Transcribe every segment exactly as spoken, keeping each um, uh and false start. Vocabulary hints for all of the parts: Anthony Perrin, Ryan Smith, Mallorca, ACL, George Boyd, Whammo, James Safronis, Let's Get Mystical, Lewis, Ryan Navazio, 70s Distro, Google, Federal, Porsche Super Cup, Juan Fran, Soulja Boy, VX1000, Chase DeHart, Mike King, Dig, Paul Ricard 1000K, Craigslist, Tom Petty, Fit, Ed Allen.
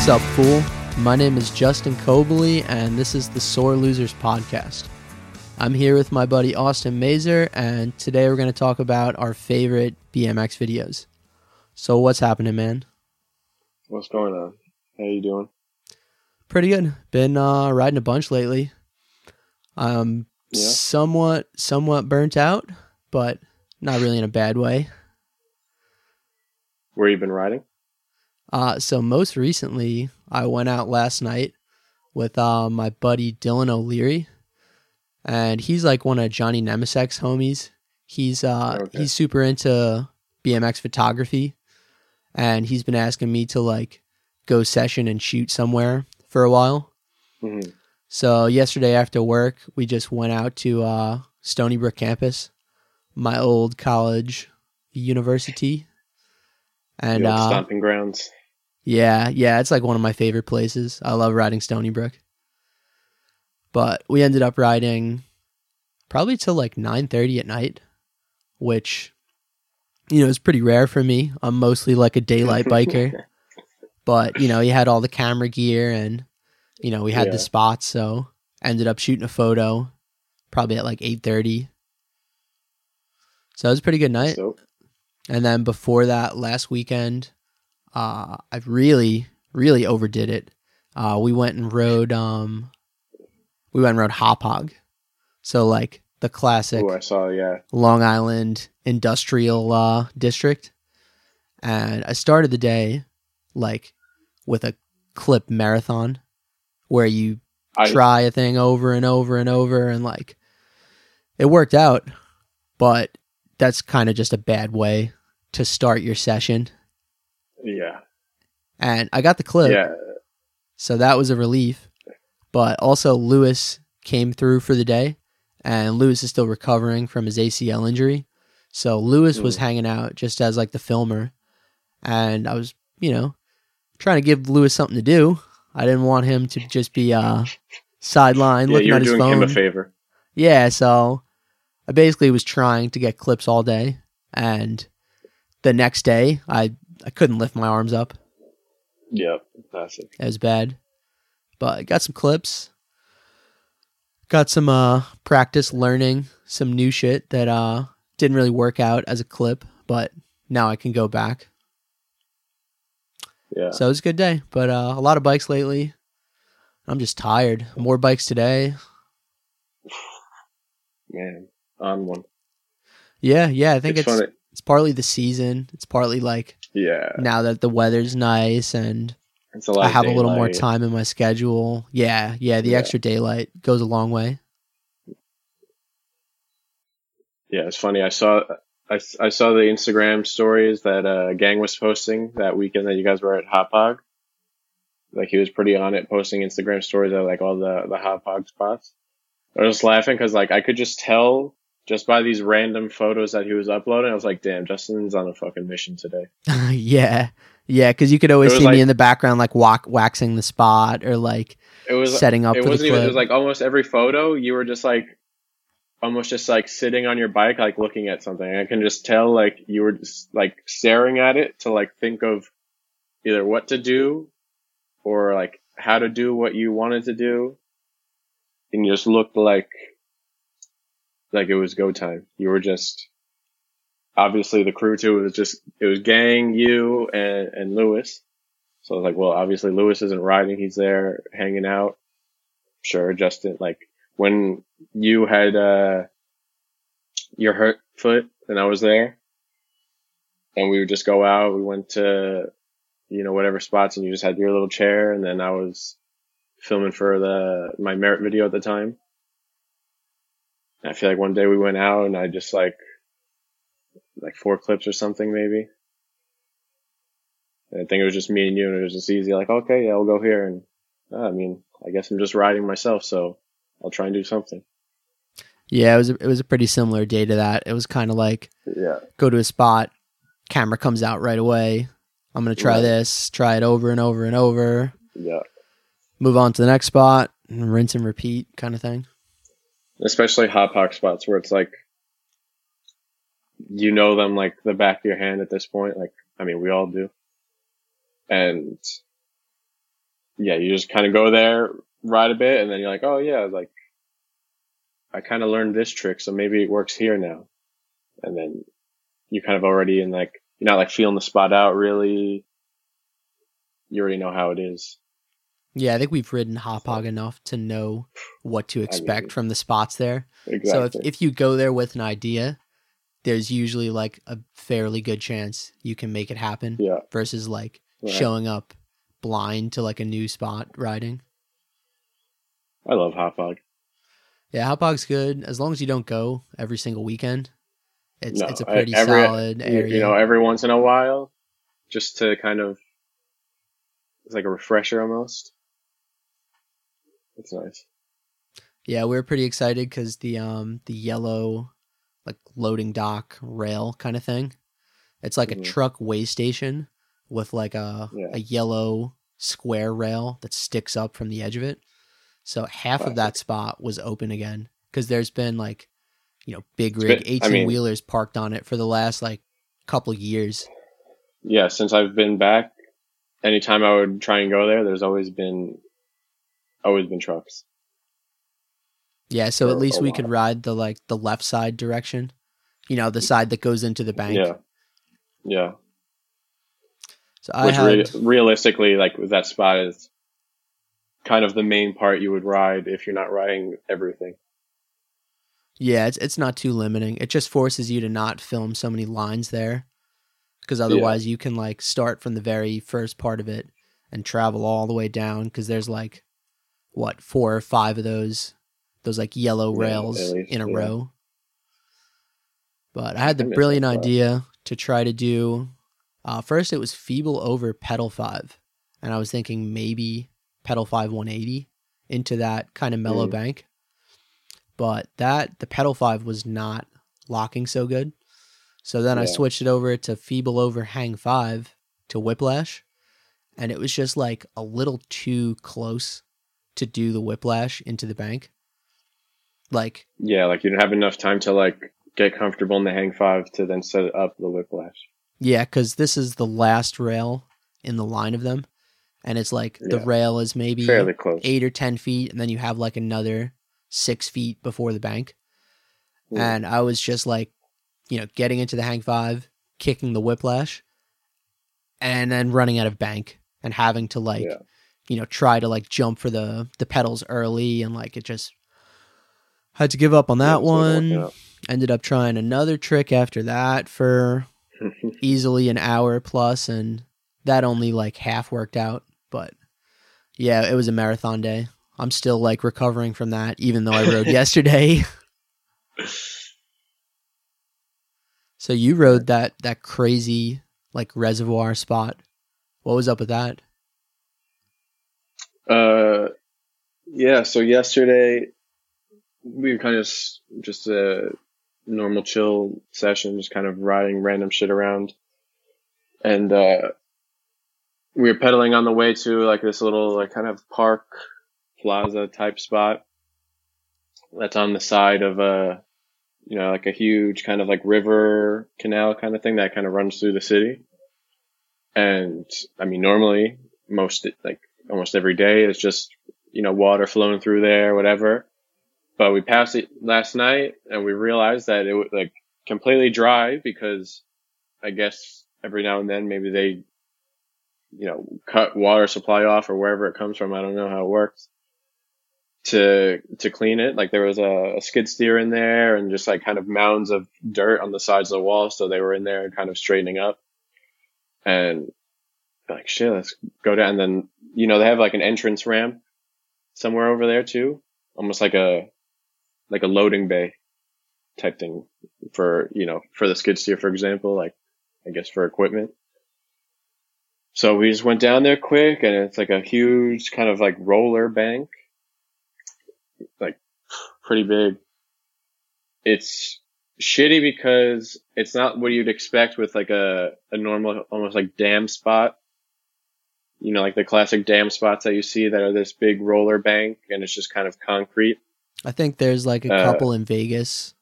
What's up, fool? My name is Justin Kobley, and this is the Sore Losers Podcast. I'm here with my buddy Austin Mazer, and today we're going to talk about our favorite B M X videos. So what's happening, man? What's going on? How you doing? Pretty good. Been uh, riding a bunch lately. Um, yeah. somewhat, somewhat burnt out, but not really in a bad way. Where you been riding? Uh, so most recently, I went out last night with uh, my buddy Dylan O'Leary, and he's like one of Johnny Nemisek's homies. He's uh, okay. he's super into B M X photography, and he's been asking me to like go session and shoot somewhere for a while. Mm-hmm. So yesterday after work, we just went out to uh, Stony Brook campus, my old college university, and uh, stomping grounds. Yeah, yeah, it's like one of my favorite places. I love riding Stony Brook. But we ended up riding probably till like nine thirty at night, which, you know, is pretty rare for me. I'm mostly like a daylight biker. But, you know, you had all the camera gear and, you know, we had yeah. the spots. So ended up shooting a photo probably at like eight thirty. So it was a pretty good night. So- and then before that, last weekend, Uh, I really, really overdid it. Uh, we went and rode, um, we went and rode Hauppauge. So like the classic Ooh, I saw, yeah. Long Island industrial, uh, district. And I started the day like with a clip marathon where you I... try a thing over and over and over. And like, it worked out, but that's kind of just a bad way to start your session. Yeah. And I got the clip. Yeah. So that was a relief. But also Lewis came through for the day, and Lewis is still recovering from his A C L injury. So Lewis mm. was hanging out just as like the filmer, and I was, you know, trying to give Lewis something to do. I didn't want him to just be uh sideline yeah, looking you were at his doing phone. Him a favor. Yeah, so I basically was trying to get clips all day, and the next day I I couldn't lift my arms up. Yep, classic. It was bad. But I got some clips. Got some uh, practice learning some new shit that uh, didn't really work out as a clip, but now I can go back. Yeah. So it was a good day, but uh, a lot of bikes lately. I'm just tired. More bikes today. Man, on one. Yeah, yeah. I think it's it's, it's partly the season. It's partly like yeah. now that the weather's nice and it's a lot I have daylight. a little more time in my schedule. Yeah, yeah, the yeah. extra daylight goes a long way. Yeah, it's funny. I saw I, I saw the Instagram stories that uh, Gang was posting that weekend that you guys were at Hauppauge. Like he was pretty on it, posting Instagram stories of like all the the Hauppauge spots. I was just laughing because like I could just tell. Just by these random photos that he was uploading, I was like, damn, Justin's on a fucking mission today. yeah. Yeah, because you could always see like, me in the background, like, walk, waxing the spot or, like, it was, setting up it for wasn't the clip. Even, it was, like, almost every photo, you were just, like, almost just, like, sitting on your bike, like, looking at something. I can just tell, like, you were just, like, staring at it to, like, think of either what to do or, like, how to do what you wanted to do. And you just looked like... Like it was go time. You were just obviously the crew too. It was just it was Gang, you, and and Lewis. So I was like, well, obviously Lewis isn't riding. He's there hanging out. Sure, Justin. Like when you had uh your hurt foot, and I was there, and we would just go out. We went to you know whatever spots, and you just had your little chair, and then I was filming for the my merit video at the time. I feel like one day we went out and I just like, like four clips or something maybe. And I think it was just me and you and it was just easy. Like, okay, yeah, we'll go here. And uh, I mean, I guess I'm just riding myself. So I'll try and do something. Yeah. It was, a, it was a pretty similar day to that. It was kind of like, yeah, go to a spot. Camera comes out right away. I'm going to try yeah. this, try it over and over and over. Yeah. Move on to the next spot and rinse and repeat kind of thing. Especially Hauppauge spots where it's like, you know them like the back of your hand at this point. Like, I mean, we all do. And yeah, you just kind of go there, ride a bit, and then you're like, oh yeah, like I kind of learned this trick, so maybe it works here now. And then you kind of already in like, you're not like feeling the spot out really. You already know how it is. Yeah, I think we've ridden Hauppauge enough to know what to expect I mean, from the spots there. Exactly. So if, if you go there with an idea, there's usually like a fairly good chance you can make it happen. Yeah. Versus like right. showing up blind to like a new spot riding. I love Hauppauge. Yeah, Hauppauge's good as long as you don't go every single weekend. It's no, it's a pretty I, every, solid area. You know, every once in a while, just to kind of, it's like a refresher almost. It's nice. Yeah, we were pretty excited because the um the yellow like loading dock rail kind of thing. It's like mm-hmm. a truck weigh station with like a yeah. a yellow square rail that sticks up from the edge of it. So half Classic. of that spot was open again because there's been like, you know, big rig eighteen wheelers I mean, parked on it for the last like couple years. Yeah, since I've been back, anytime I would try and go there, there's always been always been trucks. Yeah, so at least we could ride the like the left side direction, you know, the side that goes into the bank. Yeah, yeah. So I Which had re- realistically, like that spot is kind of the main part you would ride if you're not riding everything. Yeah, it's it's not too limiting. It just forces you to not film so many lines there, because otherwise yeah. you can like start from the very first part of it and travel all the way down, because there's like what four or five of those those like yellow rails yeah, least, in a yeah. row. But I had the I brilliant idea to try to do. Uh, first, it was feeble over pedal five, and I was thinking maybe pedal five one eighty into that kind of mellow mm. bank. But that the pedal five was not locking so good. So then yeah. I switched it over to feeble over hang five to whiplash. And it was just like a little too close to do the whiplash into the bank. Like, yeah, like you didn't have enough time to like get comfortable in the hang five to then set up the whiplash. Yeah, because this is the last rail in the line of them. And it's like yeah. the rail is maybe fairly close, eight or ten feet. And then you have like another six feet before the bank. Yeah. And I was just like, you know, getting into the hang five, kicking the whiplash, and then running out of bank and having to like, yeah. you know, try to like jump for the, the pedals early. And like, it just had to give up on that yeah, one. Like, yeah. Ended up trying another trick after that for easily an hour plus. And that only like half worked out, but yeah, it was a marathon day. I'm still like recovering from that, even though I rode yesterday. So you rode that, that crazy like reservoir spot. What was up with that? Uh, yeah. So yesterday we were kind of just a normal chill session, just kind of riding random shit around, and uh, we were pedaling on the way to like this little like kind of park plaza type spot that's on the side of a, you know, like a huge kind of like river canal kind of thing that kind of runs through the city. And I mean, normally most like almost every day it's just, you know, water flowing through there, whatever. But we passed it last night and we realized that it was like completely dry, because I guess every now and then maybe they, you know, cut water supply off or wherever it comes from. I don't know how it works to, to clean it. Like there was a, a skid steer in there and just like kind of mounds of dirt on the sides of the wall. So they were in there and kind of straightening up, and like, shit, let's go down. And then, you know, they have like an entrance ramp somewhere over there too, almost like a, like a loading bay type thing for, you know, for the skid steer, for example, like I guess for equipment. So we just went down there quick, and it's like a huge kind of like roller bank, like pretty big. It's shitty because it's not what you'd expect with like a, a normal, almost like dam spot, you know, like the classic dam spots that you see that are this big roller bank and it's just kind of concrete. I think there's like a uh, couple in Vegas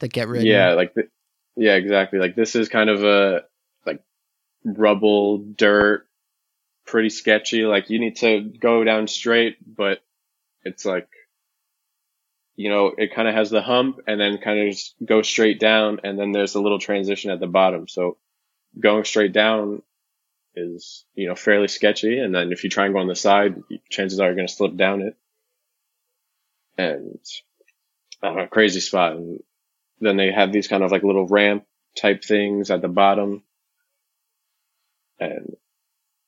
that get rid yeah, of. Yeah. Like, the, yeah, exactly. Like this is kind of a, rubble, dirt, pretty sketchy. Like, you need to go down straight, but it's like, you know, it kind of has the hump and then kind of just go straight down. And then there's a little transition at the bottom. So going straight down is, you know, fairly sketchy. And then if you try and go on the side, chances are you're going to slip down it. And I don't know, crazy spot. And then they have these kind of like little ramp type things at the bottom. And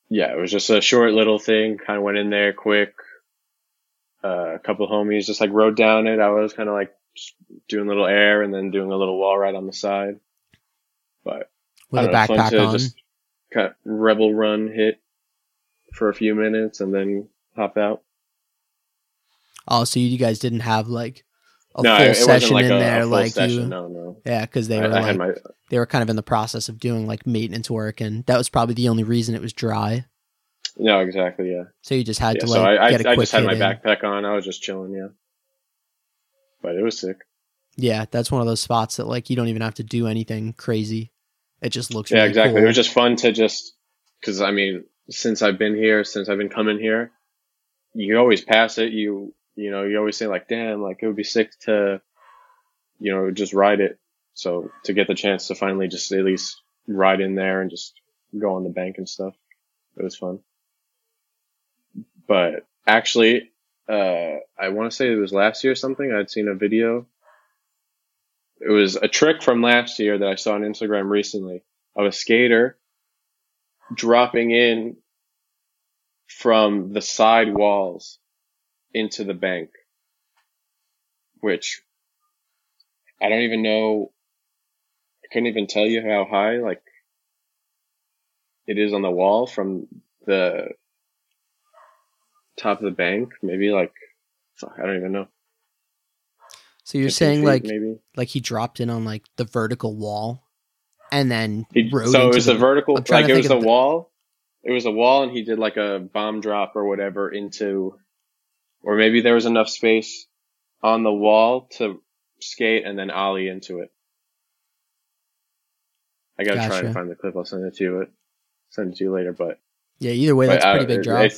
yeah, it was just a short little thing. Kind of went in there quick. Uh, a couple homies just like rode down it. I was kind of like doing a little air and then doing a little wall ride on the side. But with a backpack on, just kind of rebel run hit for a few minutes and then hop out. Oh, so you guys didn't have like a no, full it session like in a, there, a like session. you? No, no. Yeah, because they I, were I like, my... they were kind of in the process of doing like maintenance work, and that was probably the only reason it was dry. No, exactly. Yeah. So you just had yeah, to like so I, get a I, quick I just had my in. backpack on. I was just chilling. Yeah. But it was sick. Yeah, that's one of those spots that like you don't even have to do anything crazy. It just looks. Yeah, really exactly. Cool. It was just fun to just because I mean, since I've been here, since I've been coming here, you always pass it. You you know, you always say like, damn, like it would be sick to, you know, just ride it. So to get the chance to finally just at least ride in there and just go on the bank and stuff, it was fun. But actually, uh, I want to say it was last year or something. I'd seen a video. It was a trick from last year that I saw on Instagram recently of a skater dropping in from the side walls into the bank, which I don't even know. I couldn't even tell you how high, like, it is on the wall from the top of the bank, maybe like, fuck, I don't even know. So you're saying feet, like, maybe? Like he dropped in on like the vertical wall and then he, rode so it was the, the vertical, like it was the, the wall. It was a wall and he did like a bomb drop or whatever into, or maybe there was enough space on the wall to skate and then ollie into it. I gotta gotcha. try and find the clip. I'll send it to you. Send it to you later, but yeah, either way, that's a pretty big drop.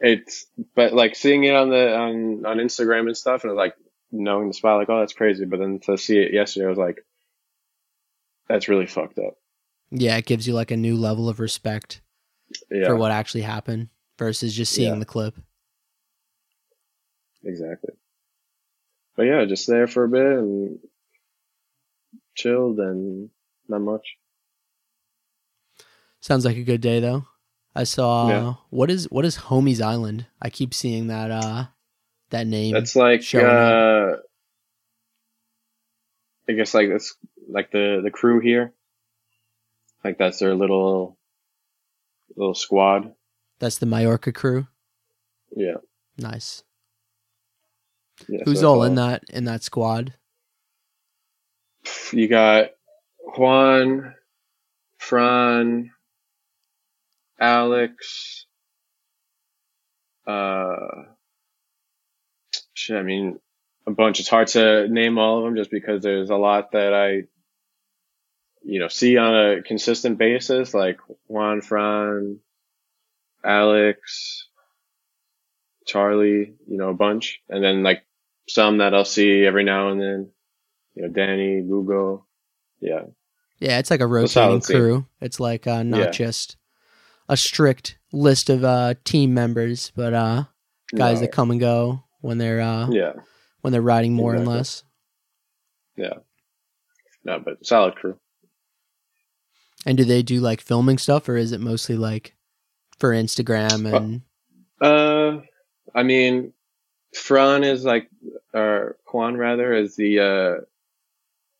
It's, but like seeing it on the, on, on Instagram and stuff and like knowing the spot, like, oh, that's crazy. But then to see it yesterday, I was like, that's really fucked up. Yeah. It gives you like a new level of respect yeah. for what actually happened versus just seeing yeah. the clip. Exactly. But yeah, just there for a bit and chilled and not much. Sounds like a good day though. I saw yeah. what is what is Homie's Island? I keep seeing that uh, that name. That's like uh, I guess like that's like the, the crew here. Like that's their little little squad. That's the Mallorca crew. Yeah. Nice. Yeah, Who's so all cool. in that in that squad? You got Juan, Fran, Alex, uh, shit, I mean, a bunch. It's hard to name all of them just because there's a lot that I, you know, see on a consistent basis, like Juan Fran, Alex, Charlie, you know, a bunch. And then like some that I'll see every now and then, you know, Danny, Google. Yeah. Yeah. It's like a rotating crew. Team. It's like, uh, not yeah. just a strict list of uh, team members, but uh, guys no. that come and go when they're uh, yeah. when they're riding more exactly. and less. Yeah, no, but solid crew. And do they do like filming stuff, or is it mostly like for Instagram and? Uh, I mean, Fran is like, or Juan rather is the, uh,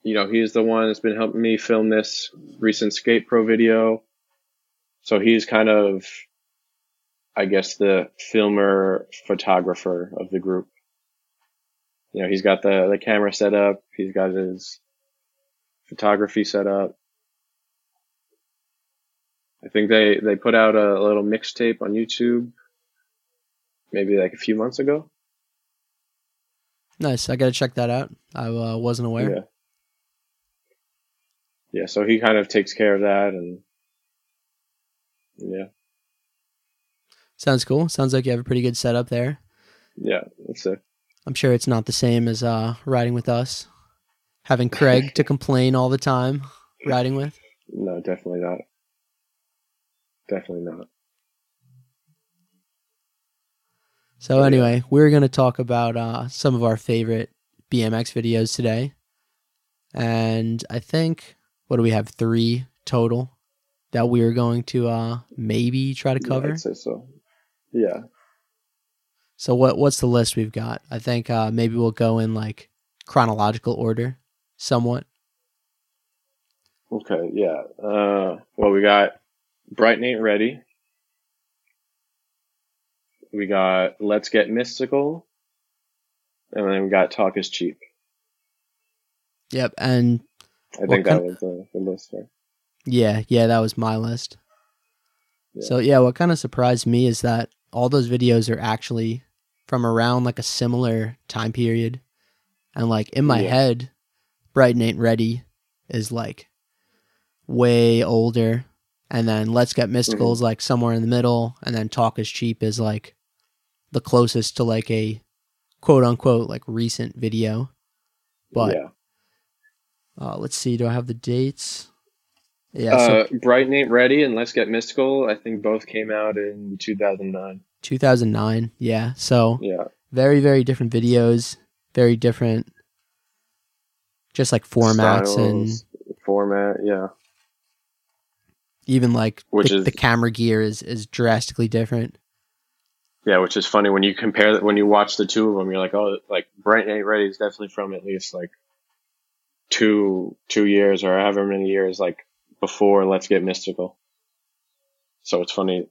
you know, he's the one that's been helping me film this recent Skate Pro video. So he's kind of, I guess, the filmer photographer of the group. You know, he's got the, the camera set up. He's got his photography set up. I think they, they put out a little mixtape on YouTube maybe like a few months ago. Nice. I got to check that out. I uh, wasn't aware. Yeah. Yeah. So he kind of takes care of that and, yeah. Sounds cool. Sounds like you have a pretty good setup there. Yeah, that's sick. I'm sure it's not the same as uh, riding with us, having Craig to complain all the time. Riding with? No, definitely not. Definitely not. So yeah. Anyway, we're going to talk about uh, some of our favorite B M X videos today, and I think what do we have? Three total that we are going to uh, maybe try to cover. Yeah, I'd say so. Yeah. So what what's the list we've got? I think uh, maybe we'll go in like chronological order somewhat. Okay, yeah. Uh, well, we got Brighton Ain't Ready. We got Let's Get Mystical. And then we got Talk is Cheap. Yep, and... I think that was the, the list there. Yeah, yeah, that was my list. Yeah. So, yeah, what kind of surprised me is that all those videos are actually from around, like, a similar time period. And, like, in my yeah. head, Brighton Ain't Ready is, like... way older, and then Let's Get Mystical is mm-hmm. like somewhere in the middle, and then Talk is Cheap is like the closest to like a quote unquote like recent video. But yeah. uh, let's see, do I have the dates? Yeah, uh, so, Brighton Ain't Ready and Let's Get Mystical, I think both came out in two thousand nine. two thousand nine, yeah. So yeah, very very different videos, very different, just like formats. Styles, and format, yeah. Even like which the, is, the camera gear is, is drastically different. Yeah, which is funny when you compare when you watch the two of them, you're like, oh, like Brighton Ain't Ready is definitely from at least like two two years or however many years like before Let's Get Mystical. So it's funny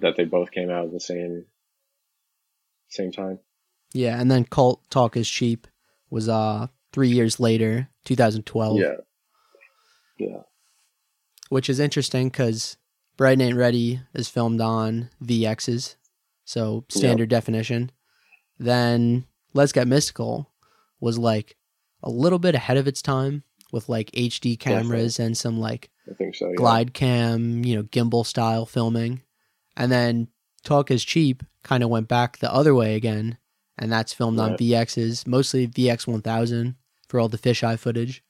that they both came out at the same same time. Yeah, and then Cult Talk is Cheap was uh three years later, two thousand twelve. Yeah. Yeah. Which is interesting because Brighton Ain't Ready is filmed on V Xs, so standard yep. definition. Then Let's Get Mystical was like a little bit ahead of its time with like H D cameras Definitely. And some like I think so, yeah. Glidecam, you know, gimbal style filming. And then Talk is Cheap kind of went back the other way again, and that's filmed right. on V Xs, mostly V X one thousand for all the fisheye footage,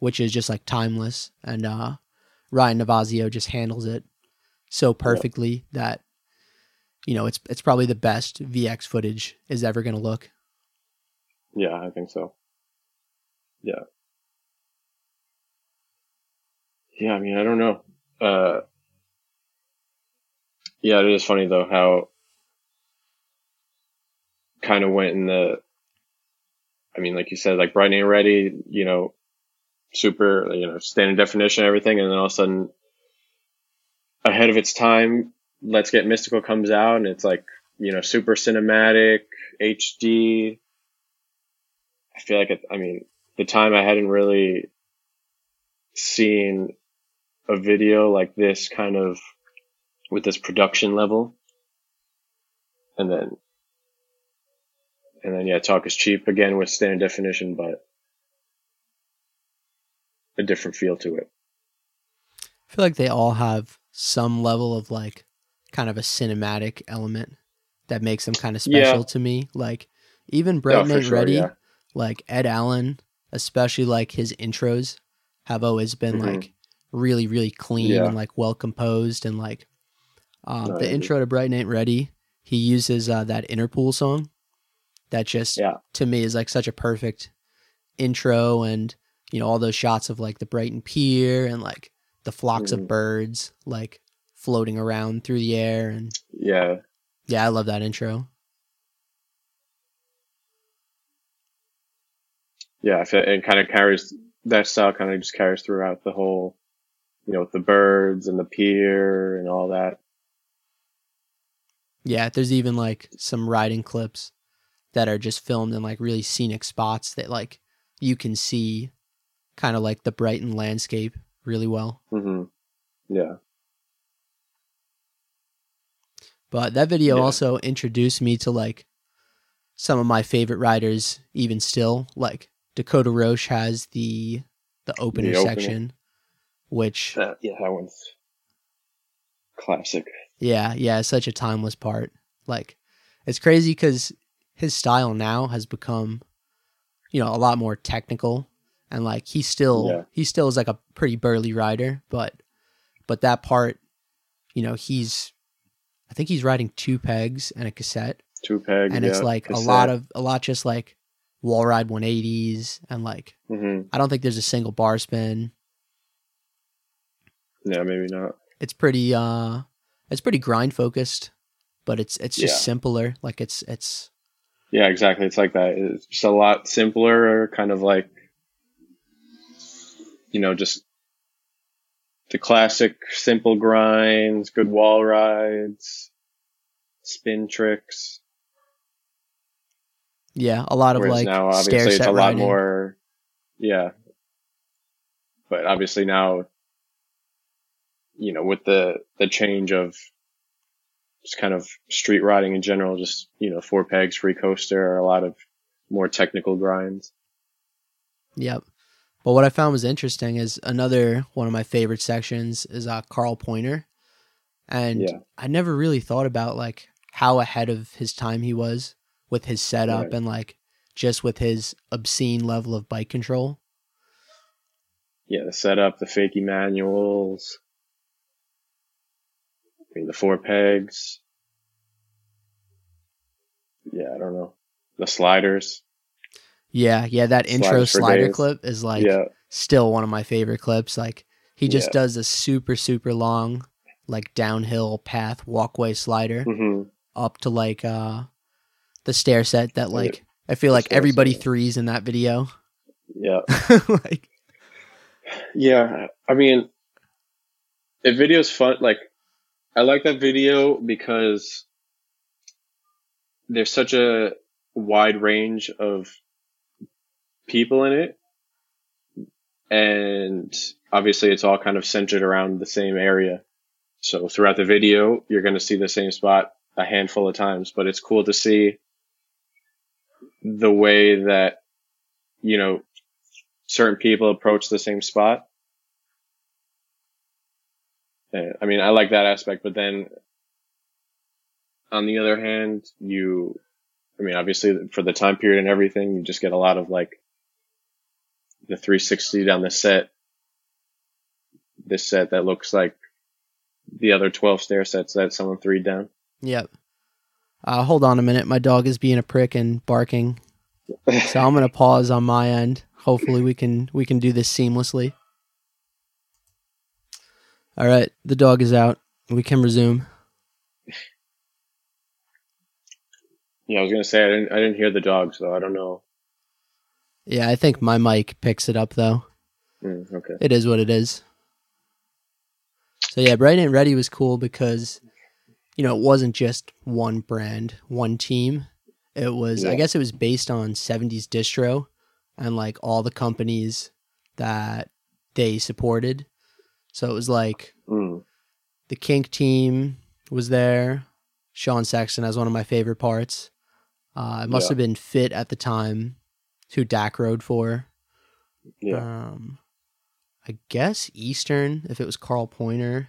which is just like timeless and uh. Ryan Navazio just handles it so perfectly yeah. that, you know, it's it's probably the best V X footage is ever going to look. Yeah, I think so. Yeah. Yeah, I mean, I don't know. Uh, yeah, it is funny, though, how kind of went in the, I mean, like you said, like Brighton Ain't Ready, you know, super, you know, standard definition, everything. And then all of a sudden, ahead of its time, Let's Get Mystical comes out and it's like, you know, super cinematic, H D. I feel like, it, I mean, the time I hadn't really seen a video like this kind of with this production level. And then, and then, yeah, Talk is Cheap again with standard definition, but a different feel to it. I feel like they all have some level of like kind of a cinematic element that makes them kind of special yeah. to me. Like even Brighton Ain't Ready, yeah. like Ed Allen, especially like his intros have always been mm-hmm. like really, really clean yeah. and like well composed. And like uh, no, the intro to Brighton Ain't Ready, he uses uh, that Interpool song that just yeah. to me is like such a perfect intro. And you know, all those shots of like the Brighton Pier and like the flocks mm. of birds like floating around through the air. And yeah. Yeah, I love that intro. Yeah, I feel it kind of carries, that style kind of just carries throughout the whole, you know, with the birds and the pier and all that. Yeah, there's even like some riding clips that are just filmed in like really scenic spots that like you can see kind of like the Brighton landscape really well. Mm-hmm. Yeah. But that video yeah. also introduced me to like some of my favorite riders, even still. Like Dakota Roche has the the opener the section, opening. Which uh, yeah, that one's classic. Yeah, yeah, such a timeless part. Like, it's crazy because his style now has become, you know, a lot more technical, and like he still yeah. he still is like a pretty burly rider, but but that part, you know, he's I think he's riding two pegs and a cassette. Two pegs, and yeah, it's like cassette. a lot of a lot just like wall ride one eighties and like mm-hmm. I don't think there's a single bar spin. Yeah, maybe not. It's pretty uh it's pretty grind focused, but it's it's just yeah. simpler. Like it's it's yeah, exactly. It's like that. It's just a lot simpler, kind of like, you know, just the classic simple grinds, good wall rides, spin tricks. Yeah, a lot of Whereas like now, obviously, stair set it's a riding. lot more. Yeah, but obviously now, you know, with the the change of just kind of street riding in general, just, you know, four pegs, free coaster, or a lot of more technical grinds. Yep. But what I found was interesting is another one of my favorite sections is uh, Carl Poyner. And yeah. I never really thought about like how ahead of his time he was with his setup right. and like just with his obscene level of bike control. Yeah, the setup, the fakey manuals. I mean, the four pegs. Yeah, I don't know. The sliders. Yeah, yeah, that sliders intro slider days. clip is like yeah. still one of my favorite clips. Like he just yeah. does a super, super long, like downhill path walkway slider mm-hmm. up to like uh, the stair set that like yeah. I feel like everybody set. threes in that video. Yeah. like Yeah, I mean the video's fun, like I like that video because there's such a wide range of people in it. And obviously it's all kind of centered around the same area. So throughout the video, you're going to see the same spot a handful of times, but it's cool to see the way that, you know, certain people approach the same spot. I mean, I like that aspect, but then on the other hand, you, I mean, obviously for the time period and everything, you just get a lot of like the three sixty down the set, this set that looks like the other twelve stair sets that someone three down. Yep. Uh, hold on a minute. My dog is being a prick and barking. So I'm going to pause on my end. Hopefully we can, we can do this seamlessly. All right, the dog is out. We can resume. Yeah, I was gonna say I didn't. I didn't hear the dog, so I don't know. Yeah, I think my mic picks it up though. Mm, okay, it is what it is. So yeah, Brighton Ain't Ready was cool because, you know, it wasn't just one brand, one team. It was, yeah. I guess, it was based on seventies distro, and like all the companies that they supported. So it was like mm. the Kink team was there. Sean Sexton has one of my favorite parts. Uh, it must yeah. have been Fit at the time, who Dak rode for. Yeah. Um, I guess Eastern, if it was Carl Poyner.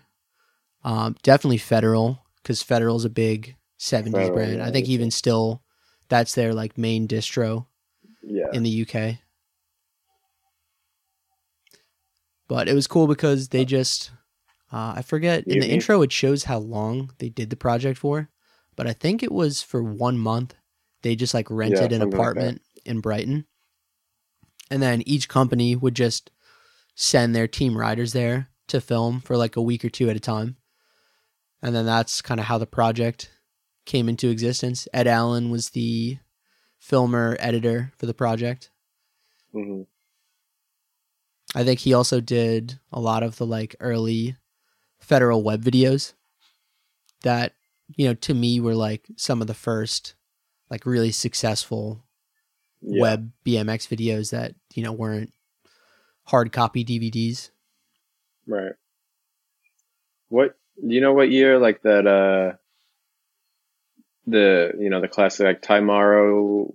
Um, definitely Federal, because Federal's a big seventies Federal, brand. Yeah, I think yeah. even still, that's their like main distro yeah. in the U K. But it was cool because they just, uh, I forget, in the intro it shows how long they did the project for, but I think it was for one month. They just like rented yeah, an apartment like in Brighton. And then each company would just send their team riders there to film for like a week or two at a time. And then that's kind of how the project came into existence. Ed Allen was the filmer, editor for the project. Mm-hmm. I think he also did a lot of the like early Federal web videos that, you know, to me were like some of the first like really successful yeah. web B M X videos that, you know, weren't hard copy D V Ds. Right. What, you know, what year like that, uh, the, you know, the classic like Ty Morrow,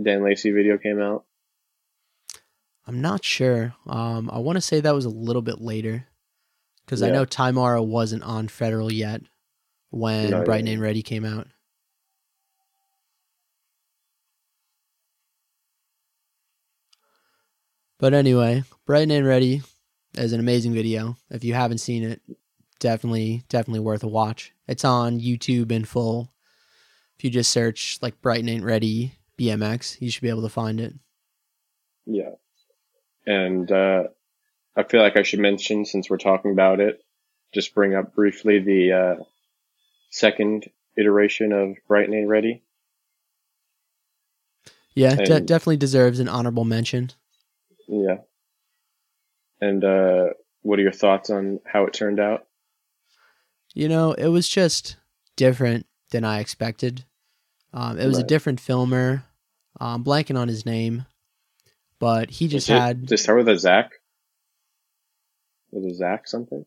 Dan Lacey video came out? I'm not sure. Um, I want to say that was a little bit later because yeah. I know Ty Morrow wasn't on Federal yet, when you know, Brighton Ain't Ready came out? But anyway, Brighton Ain't Ready is an amazing video. If you haven't seen it, definitely, definitely worth a watch. It's on YouTube in full. If you just search like Brighton Ain't Ready B M X, you should be able to find it. Yeah. And uh, I feel like I should mention, since we're talking about it, just bring up briefly the uh, second iteration of Brighton Ain't Ready. Yeah, and de- definitely deserves an honorable mention. Yeah. And uh, what are your thoughts on how it turned out? You know, it was just different than I expected. Um, it was right. a different filmer. I'm blanking on his name, but he just it, had... Did it start with a Zach? With a Zach something?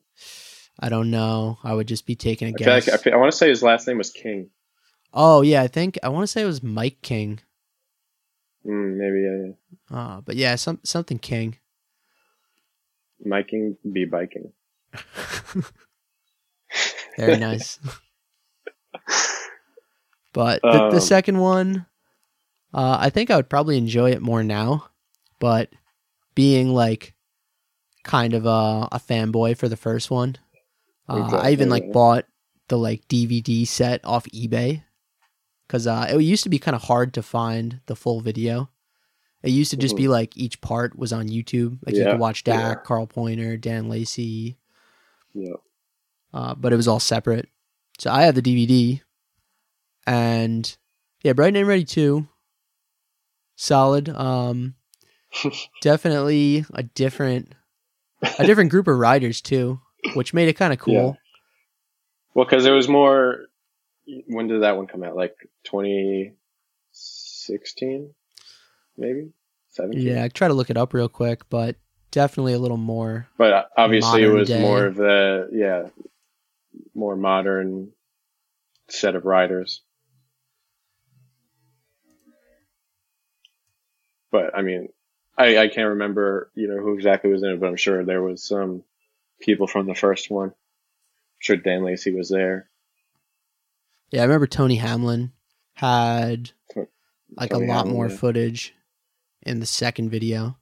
I don't know. I would just be taking a I guess. Like, I, I want to say his last name was King. Oh, yeah. I think... I want to say it was Mike King. Mm, maybe, yeah. yeah. Uh, but yeah, some, something King. Miking be biking. Very nice. But the, um, the second one, uh, I think I would probably enjoy it more now, but being like kind of a, a fanboy for the first one, uh, exactly. I even like bought the like D V D set off eBay because uh, it used to be kind of hard to find the full video. It used to just mm-hmm. be like each part was on YouTube. Like yeah, you could watch Dak, yeah. Carl Poyner, Dan Lacey. Yeah. Uh, but it was all separate. So I have the D V D. And yeah, Brighton Ain't Ready two. Solid. Um, definitely a different a different group of riders too, which made it kind of cool. Yeah. Well, because it was more... When did that one come out? Like twenty sixteen? Maybe seventeen. Yeah, I try to look it up real quick, but definitely a little more. But obviously, it was day. more of the yeah, more modern set of riders. But I mean, I, I can't remember you know who exactly was in it, but I'm sure there was some people from the first one. I'm sure Dan Lacey was there. Yeah, I remember Tony Hamlin had like Tony a lot Hamlin, more yeah. footage in the second video,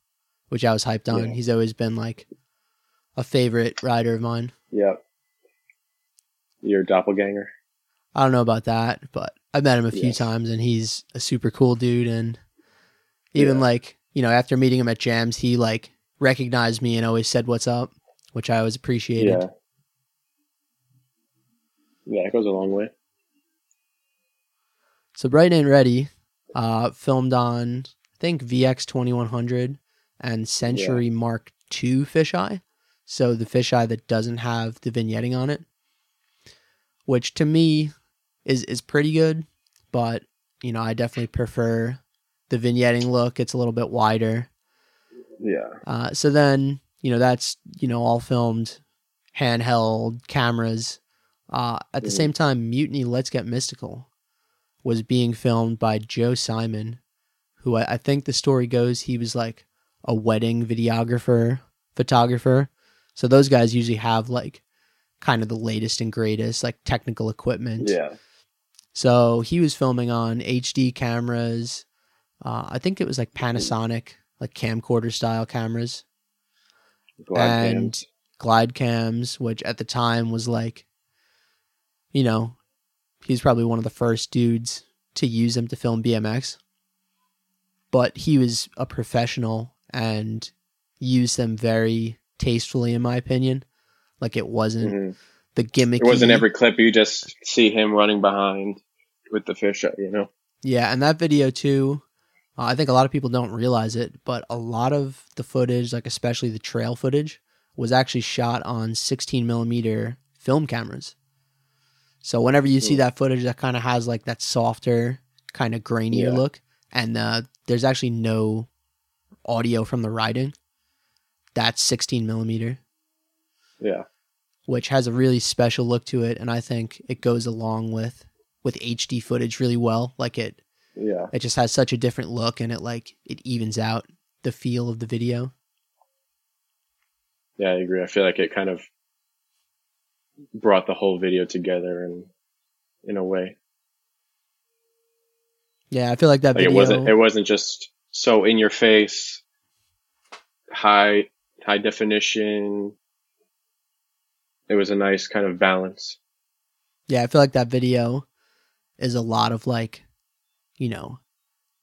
which I was hyped on. Yeah. He's always been like a favorite rider of mine. Yep. Your doppelganger. I don't know about that, but I've met him a few yeah. times and he's a super cool dude. And even yeah. like, you know, after meeting him at Jams, he like recognized me and always said what's up, which I always appreciated. Yeah, yeah it goes a long way. So Brighton Ain't Ready uh, filmed on, I think, V X twenty-one hundred and Century yeah. Mark two fisheye. So the fisheye that doesn't have the vignetting on it, which to me is, is pretty good. But, you know, I definitely prefer the vignetting look. It's a little bit wider. Yeah. Uh, so then, you know, that's, you know, all filmed handheld cameras. Uh, at the mm. same time, Mutiny, Let's Get Mystical was being filmed by Joe Simon, who I, I think the story goes he was like a wedding videographer, photographer. So those guys usually have like kind of the latest and greatest like technical equipment. Yeah. So he was filming on H D cameras. Uh, I think it was like Panasonic, like camcorder style cameras. Glide and cams. Glide cams, which at the time was like, you know, he's probably one of the first dudes to use them to film B M X. But he was a professional and used them very tastefully, in my opinion. Like, it wasn't mm-hmm. the gimmicky. It wasn't every clip you just see him running behind with the fish, you know? Yeah, and that video, too, uh, I think a lot of people don't realize it, but a lot of the footage, like especially the trail footage, was actually shot on sixteen millimeter film cameras. So whenever you see that footage, that kind of has like that softer, kind of grainier yeah. look, and uh, there's actually no audio from the riding. That's sixteen millimeter. Yeah. Which has a really special look to it, and I think it goes along with, with H D footage really well. Like it, yeah. It just has such a different look, and it like it evens out the feel of the video. Yeah, I agree. I feel like it kind of brought the whole video together and in a way. Yeah, I feel like that like video... It wasn't, it wasn't just so in your face, high high definition. It was a nice kind of balance. Yeah, I feel like that video is a lot of like, you know,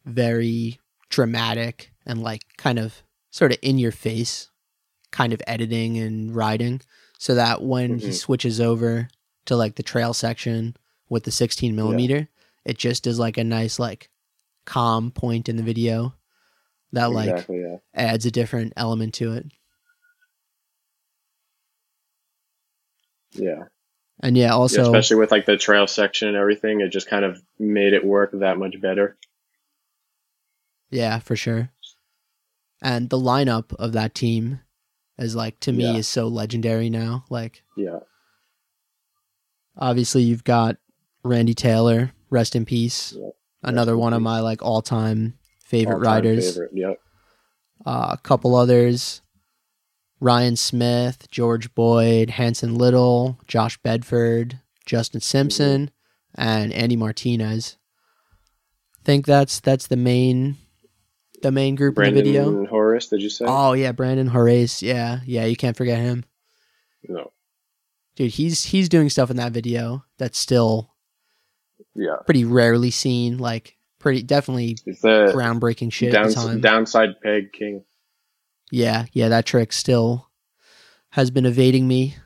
very dramatic and like kind of sort of in your face kind of editing and writing, so that when mm-hmm. he switches over to like the trail section with the sixteen millimeter, yeah. it just is like a nice like calm point in the video that like exactly, yeah. adds a different element to it. Yeah. And yeah, also yeah, especially with like the trail section and everything, it just kind of made it work that much better. Yeah, for sure. And the lineup of that team is like, to me, yeah. is so legendary now. Like, yeah. Obviously, you've got Randy Taylor, rest in peace. Yeah. Another one of my like all-time favorite all-time riders. Favorite. Yep. Uh, a couple others. Ryan Smith, George Boyd, Hanson Little, Josh Bedford, Justin Simpson, and Andy Martinez. I think that's that's the main the main group Brandon in the video. Brandon Horace, did you say? Oh yeah, Brandon Horace. Yeah, yeah, you can't forget him. No, dude, he's he's doing stuff in that video that's still yeah pretty rarely seen. Like pretty definitely groundbreaking shit. Down, at the time. Downside peg king. Yeah, yeah, that trick still has been evading me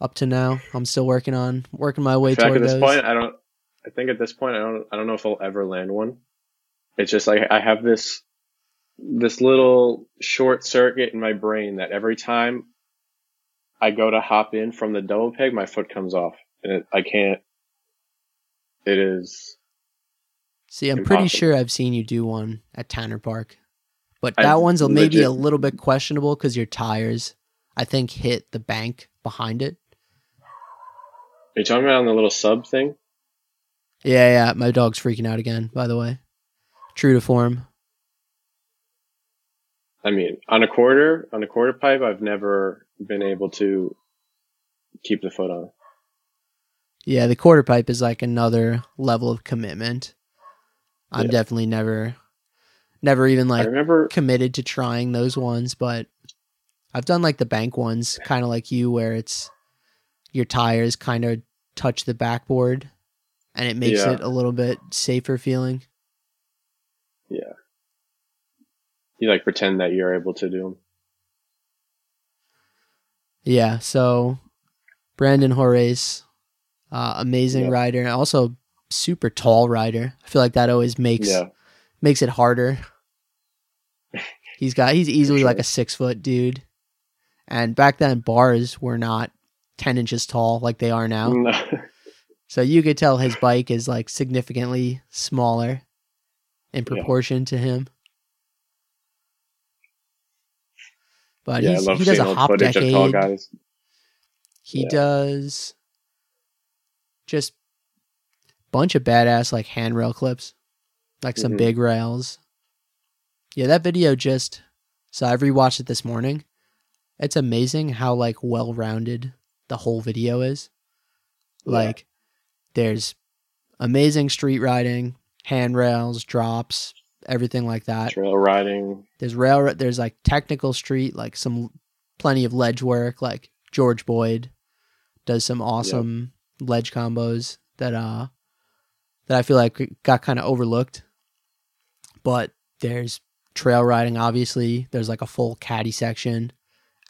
up to now. I'm still working on working my way in fact, toward at this those. Point, I don't. I think at this point, I don't. I don't know if I'll ever land one. It's just like I have this this little short circuit in my brain that every time I go to hop in from the double peg, my foot comes off, and it, I can't. It is. See, I'm impossible. Pretty sure I've seen you do one at Tanner Park. But that I've one's legit, maybe a little bit questionable because your tires, I think, hit the bank behind it. Are you talking about on the little sub thing? Yeah, yeah. My dog's freaking out again, by the way. True to form. I mean, on a quarter, on a quarter pipe, I've never been able to keep the foot on. Yeah, the quarter pipe is like another level of commitment. I'm yeah. definitely never... Never even like remember, committed to trying those ones, but I've done like the bank ones, kind of like you, where it's your tires kind of touch the backboard and it makes yeah. it a little bit safer feeling. Yeah. You like pretend that you're able to do them. Yeah. So Brandon Horace, uh, amazing yep. rider and also super tall rider. I feel like that always makes, yeah. makes it harder. He's got, he's easily sure. like a six foot dude. And back then bars were not ten inches tall like they are now. No. So you could tell his bike is like significantly smaller in proportion yeah. to him. But yeah, he's, he does a hop decade. Of tall guys. He yeah. does just a bunch of badass like handrail clips, like some mm-hmm. big rails. Yeah, that video just, so I rewatched it this morning. It's amazing how like well-rounded the whole video is. Like yeah. there's amazing street riding, handrails, drops, everything like that. Trail riding. There's rail there's like technical street, like some plenty of ledge work, like George Boyd does some awesome yeah. ledge combos that uh that I feel like got kind of overlooked. But there's trail riding, obviously. There's like a full caddy section.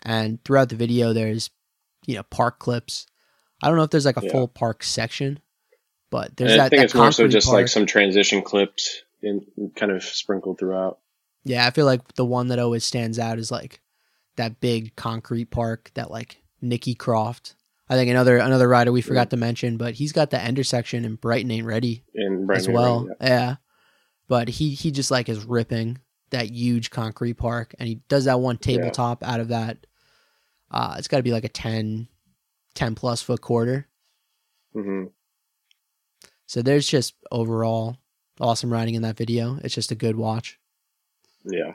And throughout the video, there's, you know, park clips. I don't know if there's like a yeah. full park section, but there's and that I think that it's more so just park. Like some transition clips in, kind of sprinkled throughout. Yeah, I feel like the one that always stands out is like that big concrete park that like Nikki Croft. I think another another rider we forgot yeah. to mention, but he's got the ender section in Brighton Ain't Ready in Brighton as well. Ready, yeah. yeah. But he, he just like is ripping that huge concrete park, and he does that one tabletop yeah. out of that. Uh, it's got to be like a ten, ten plus foot quarter. Mm-hmm. So there's just overall awesome riding in that video. It's just a good watch. Yeah.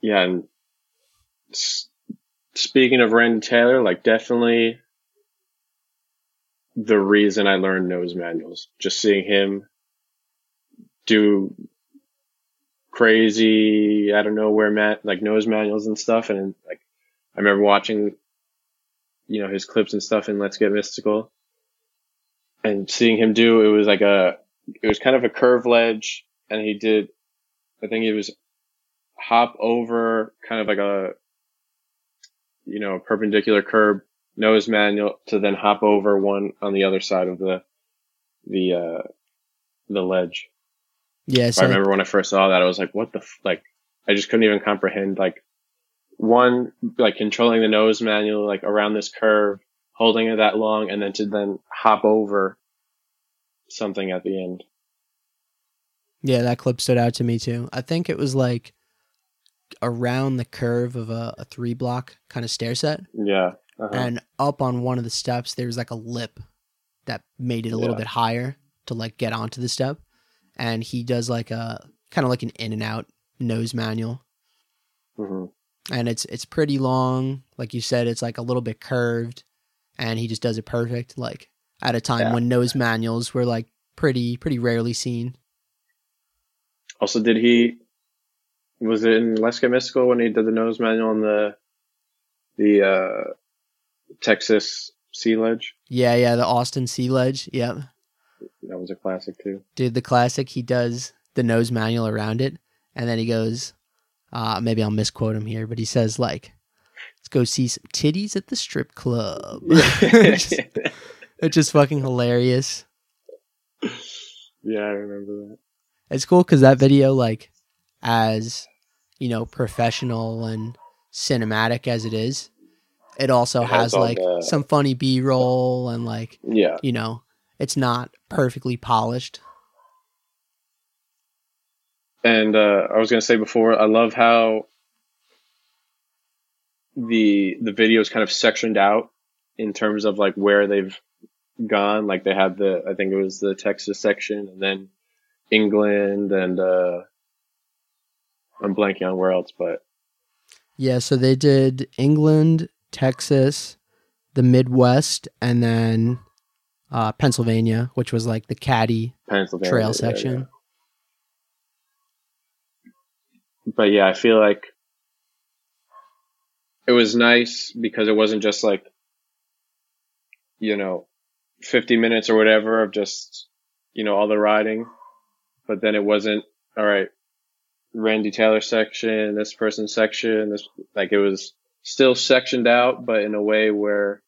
Yeah. And it's- Speaking of Randy Taylor, like definitely the reason I learned nose manuals. Just seeing him do crazy, I don't know where, man, like nose manuals and stuff. And like, I remember watching, you know, his clips and stuff in Let's Get Mystical, and seeing him do, it was like a, it was kind of a curve ledge, and he did, I think it was hop over kind of like a, you know, perpendicular curb nose manual to then hop over one on the other side of the, the, uh, the ledge. Yeah. So I remember when I first saw that, I was like, what the, f-? like, I just couldn't even comprehend, like, one, like controlling the nose manual, like around this curve, holding it that long, and then to then hop over something at the end. Yeah, that clip stood out to me too. I think it was like around the curve of a, a three block kind of stair set. Yeah. Uh-huh. And up on one of the steps, there was like a lip that made it a little yeah. bit higher to like get onto the step. And he does like a kind of like an in and out nose manual. Mm-hmm. And it's, it's pretty long. Like you said, it's like a little bit curved, and he just does it perfect. Like at a time yeah. when nose manuals were like pretty, pretty rarely seen. Also, did he, was it in Let's Get Mystical when he did the nose manual on the, the, uh, Texas sea ledge? Yeah. Yeah. The Austin sea ledge. Yep. That was a classic too. Dude, the classic, he does the nose manual around it, and then he goes, uh, maybe I'll misquote him here, but he says like, let's go see some titties at the strip club. It's, just, it's just fucking hilarious. Yeah, I remember that. It's cool because that video, like, as, you know, professional and cinematic as it is, it also it has, has like the... some funny B-roll and like, yeah, you know, it's not perfectly polished. And uh, I was going to say before, I love how the the video is kind of sectioned out in terms of like where they've gone. Like they had the, I think it was the Texas section, and then England, and uh, I'm blanking on where else, but. Yeah, so they did England, Texas, the Midwest, and then uh, Pennsylvania, which was like the Caddy Trail section. Yeah, yeah. But yeah, I feel like it was nice because it wasn't just like, you know, fifty minutes or whatever of just, you know, all the riding. But then it wasn't, all right, Randy Taylor section, this person's section, this, like it was still sectioned out, but in a way where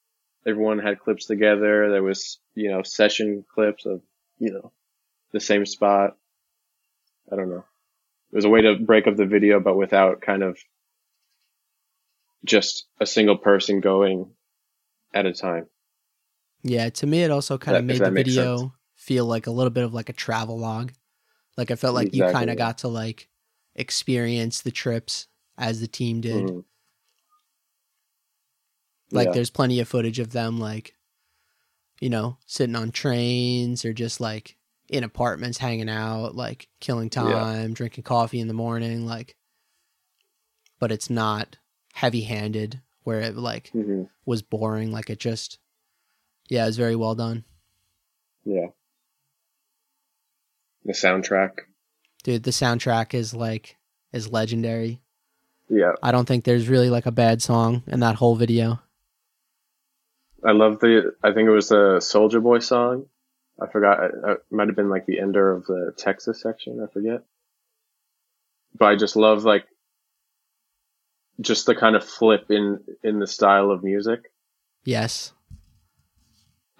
everyone had clips together. There was, you know, session clips of, you know, the same spot. I don't know. It was a way to break up the video, but without kind of just a single person going at a time. Yeah, to me, it also kind that, of made the video sense. Feel like a little bit of like a travel log. Like I felt like exactly. you kind of got to like experience the trips as the team did. Mm. Like yeah. there's plenty of footage of them like, you know, sitting on trains or just like in apartments, hanging out, like killing time, yeah. drinking coffee in the morning. Like, but it's not heavy handed where it like mm-hmm. was boring. Like it just, yeah, it was very well done. Yeah. The soundtrack. Dude, the soundtrack is like, is legendary. Yeah. I don't think there's really like a bad song in that whole video. I love the, I think it was the Soulja Boy song. I forgot. It might have been like the ender of the Texas section. I forget. But I just love like, just the kind of flip in, in the style of music. Yes.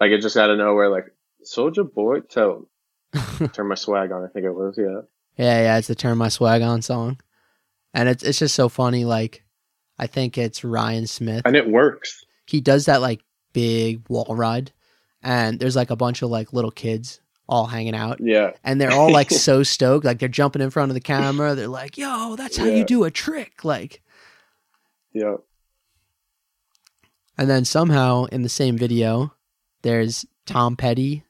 Like it just out of nowhere, like Soulja Boy to Turn My Swag On, I think it was, yeah. Yeah, yeah, it's the Turn My Swag On song. And it's it's just so funny, like, I think it's Ryan Smith. And it works. He does that, like, big wall ride, and there's, like, a bunch of, like, little kids all hanging out. Yeah. And they're all, like, so stoked. Like, they're jumping in front of the camera. They're like, yo, that's how yeah. you do a trick. Like. Yeah. And then somehow, in the same video, there's Tom Petty,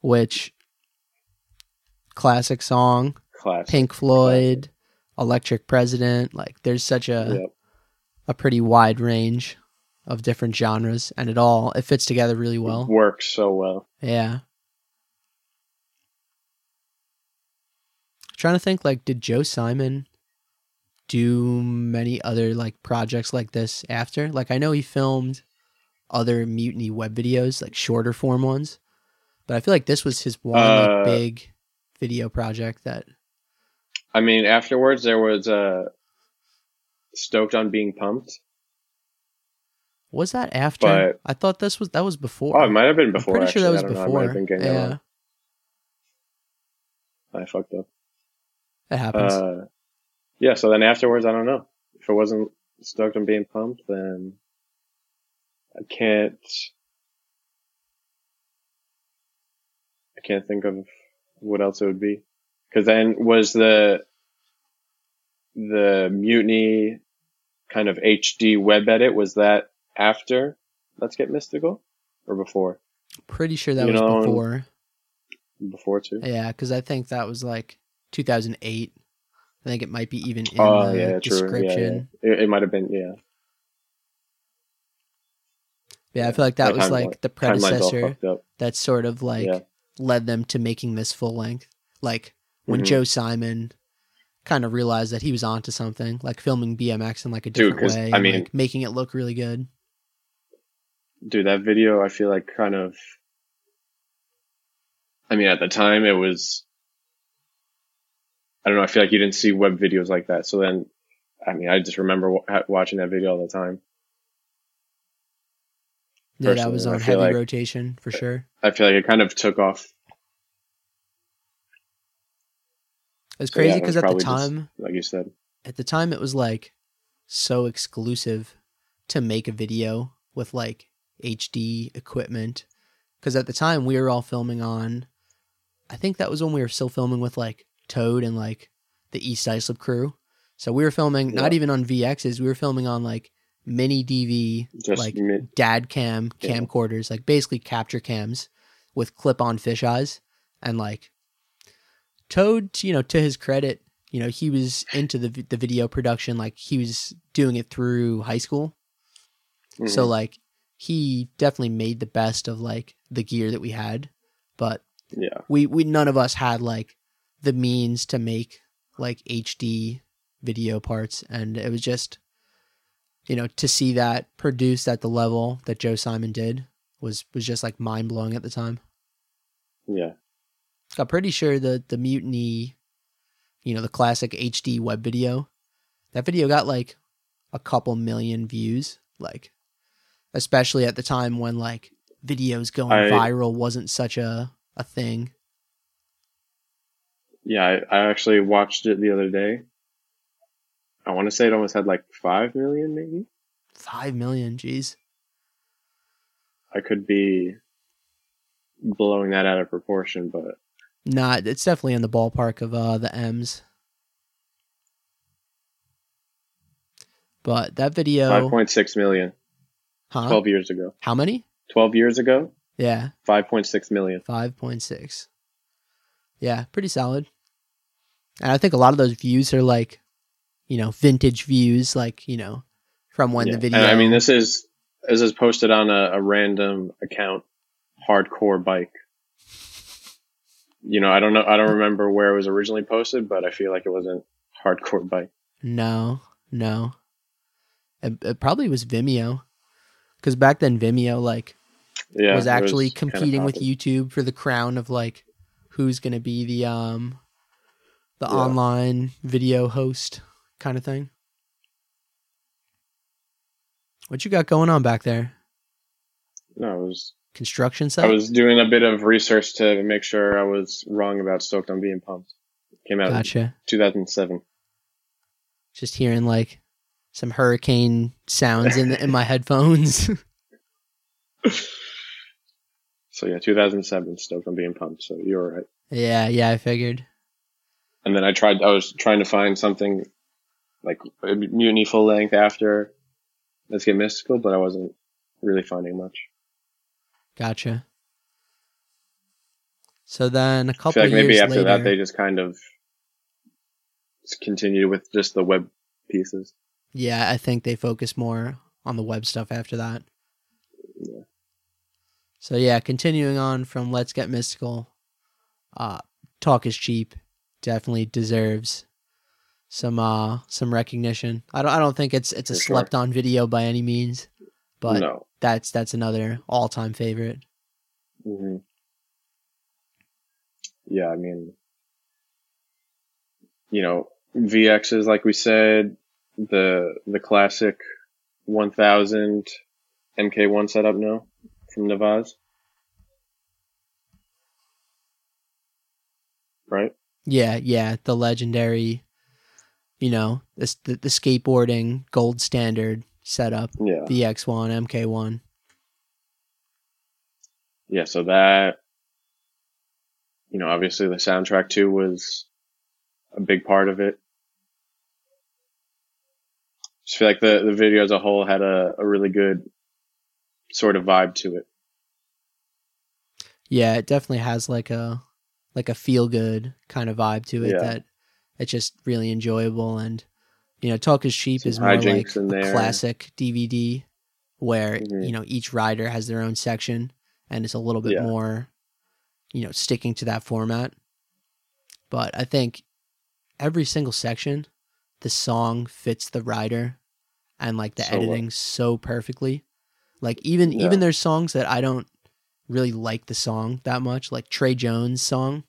which... Classic song, Classic. Pink Floyd, Electric President. Like, there's such a yep. a pretty wide range of different genres, and it all it fits together really well. It works so well. Yeah. I'm trying to think, like, did Joe Simon do many other like projects like this after? Like, I know he filmed other Mutiny web videos, like shorter form ones, but I feel like this was his one uh, like, big video project that. I mean, afterwards there was uh, Stoked on Being Pumped. Was that after? But, I thought this was that was before. Oh, it might have been before. I'm pretty actually. sure that was I don't before. Know. I might have been yeah. I fucked up. It happens. Uh, yeah. So then afterwards, I don't know if it wasn't Stoked on Being Pumped, then I can't. I can't think of what else it would be. Because then was the the Mutiny kind of H D web edit, was that after Let's Get Mystical or before? Pretty sure that you was know, before. Before too? Yeah, because I think that was like two thousand eight. I think it might be even in oh, the yeah, description. True. Yeah, yeah. It, it might have been, yeah. Yeah, I feel like that my was like line, the predecessor that sort of like yeah. led them to making this full length. Like, when mm-hmm. Joe Simon kind of realized that he was onto something, like filming B M X in like a different dude, way, I mean, like making it look really good. Dude, that video, I feel like kind of, I mean, at the time it was, I don't know, I feel like you didn't see web videos like that. So then, I mean, I just remember w- watching that video all the time. Yeah, personally, that was on heavy like, rotation for sure. I feel like it kind of took off. It's crazy because so yeah, at the time, just, like you said, at the time it was like so exclusive to make a video with like H D equipment. Because at the time we were all filming on, I think that was when we were still filming with like Toad and like the East Islip crew. So we were filming yeah. not even on V Xs, we were filming on like mini D V, just like mid- dad cam yeah. camcorders, like basically capture cams with clip-on fisheyes and like. Toad, you know, to his credit, you know, he was into the the video production. Like, he was doing it through high school. Mm-hmm. So, like, he definitely made the best of, like, the gear that we had. But yeah, we, we none of us had, like, the means to make, like, H D video parts. And it was just, you know, to see that produced at the level that Joe Simon did was, was just, like, mind-blowing at the time. Yeah. I'm pretty sure the, the Mutiny, you know, the classic H D web video, that video got like a couple million views, like, especially at the time when like videos going I, viral wasn't such a, a thing. Yeah, I, I actually watched it the other day. I want to say it almost had like five million, maybe? five million, geez. I could be blowing that out of proportion, but. Nah, it's definitely in the ballpark of uh, the M's. But that video... five point six million. Huh? twelve years ago. How many? twelve years ago? Yeah. five point six million. five point six. Yeah, pretty solid. And I think a lot of those views are like, you know, vintage views, like, you know, from when yeah. the video... And I mean, this is this is posted on a, a random account, Hardcore Bike. You know, I don't know. I don't remember where it was originally posted, but I feel like it wasn't Hardcore Bike. No, no. It, it probably was Vimeo, because back then Vimeo like yeah, was actually was competing with YouTube for the crown of like who's going to be the um the yeah. online video host kind of thing. What you got going on back there? No, it was. Construction site? I was doing a bit of research to make sure I was wrong about Stoked on Being Pumped. Came out gotcha. in two thousand seven. Just hearing like some hurricane sounds in the, in my headphones. So yeah, two thousand seven, Stoked on Being Pumped. So you were right. Yeah, yeah, I figured. And then I tried, I was trying to find something like Mutiny full length after Let's Get Mystical, but I wasn't really finding much. Gotcha. So then a couple I feel like years later... Maybe after later, that, they just kind of continued with just the web pieces. Yeah, I think they focus more on the web stuff after that. Yeah. So yeah, continuing on from Let's Get Mystical, uh, Talk is Cheap definitely deserves some uh, some recognition. I don't I don't think it's it's a slept on video by any means, but no. that's that's another all time favorite. Mm-hmm. Yeah, I mean, you know, V Xs, like we said, the the classic one thousand M K one setup now from Navaz, right? Yeah, yeah, the legendary, you know, the, the, the skateboarding gold standard setup, yeah. V X one, M K one. Yeah, so that, you know, obviously the soundtrack too was a big part of it. Just feel like the, the video as a whole had a, a really good sort of vibe to it. Yeah, it definitely has like a like a feel good kind of vibe to it, yeah. that it's just really enjoyable. And you know, Talk is Cheap Some is more like a classic D V D where mm-hmm. you know, each rider has their own section and it's a little bit yeah. more, you know, sticking to that format. But I think every single section, the song fits the rider and like the so editing well. so perfectly. Like even, yeah. even there's songs that I don't really like the song that much, like Trey Jones' song.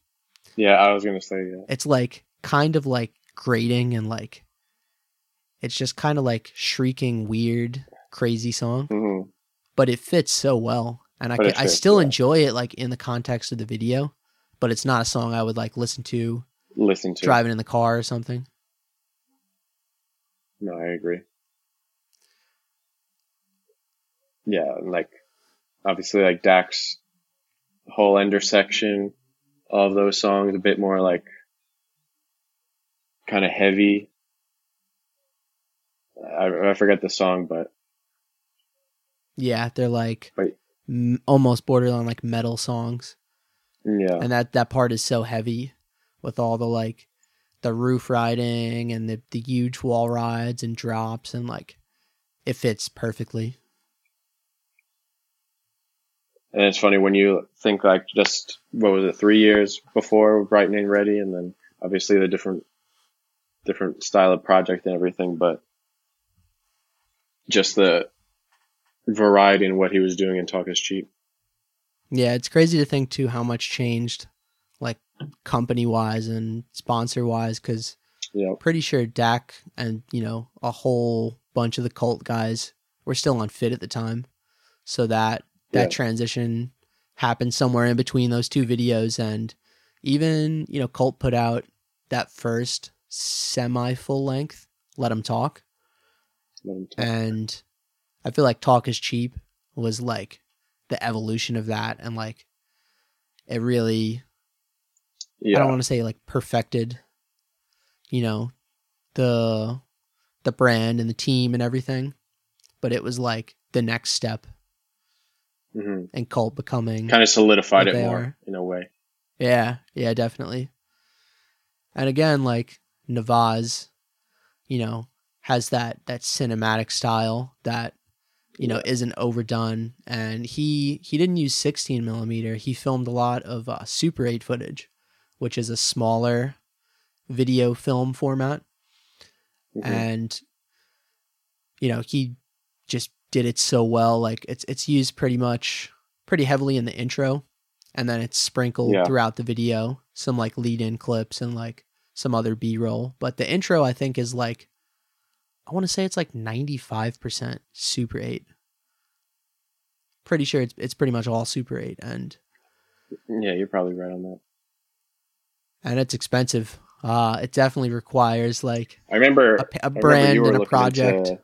Yeah, I was going to say, yeah. It's like kind of like grating and like, it's just kind of like shrieking, weird, crazy song, mm-hmm. but it fits so well. And I, can, fits, I still yeah. enjoy it like in the context of the video, but it's not a song I would like listen to, listen to driving in the car or something. No, I agree. Yeah, like, obviously, like, Dak's whole Ender section, all of those songs, a bit more, like, kind of heavy. I, I forget the song, but... Yeah, they're, like, m- almost borderline, like, metal songs. Yeah. And that, that part is so heavy with all the, like... the roof riding and the, the huge wall rides and drops, and like it fits perfectly. And it's funny when you think like just, what was it, three years before Brighton Ain't Ready, and then obviously the different, different style of project and everything, but just the variety in what he was doing in Talk is Cheap. Yeah. It's crazy to think too, how much changed like company wise and sponsor wise. Cause yeah. I'm pretty sure Dak and, you know, a whole bunch of the Cult guys were still on Fit at the time. So that, that yeah. transition happened somewhere in between those two videos. And even, you know, Cult put out that first semi full length, Let 'em Talk. Let 'em Talk. And I feel like Talk is Cheap was like the evolution of that. And like, it really, Yeah. I don't want to say like perfected, you know, the the brand and the team and everything, but it was like the next step, mm-hmm. and Cult becoming kind of solidified it more are. in a way. Yeah, yeah, definitely. And again, like Navaz, you know, has that that cinematic style that, you know, yeah. isn't overdone, and he he didn't use sixteen millimeter. He filmed a lot of uh, Super eight footage, which is a smaller video film format. Mm-hmm. And, you know, he just did it so well. Like it's, it's used pretty much pretty heavily in the intro, and then it's sprinkled yeah. throughout the video, some like lead in clips and like some other B roll. But the intro, I think, is like, I want to say it's like ninety-five percent Super eight. Pretty sure it's, it's pretty much all Super eight. And yeah, you're probably right on that. And it's expensive. Uh, it definitely requires like I remember a, a brand I remember and a project. To,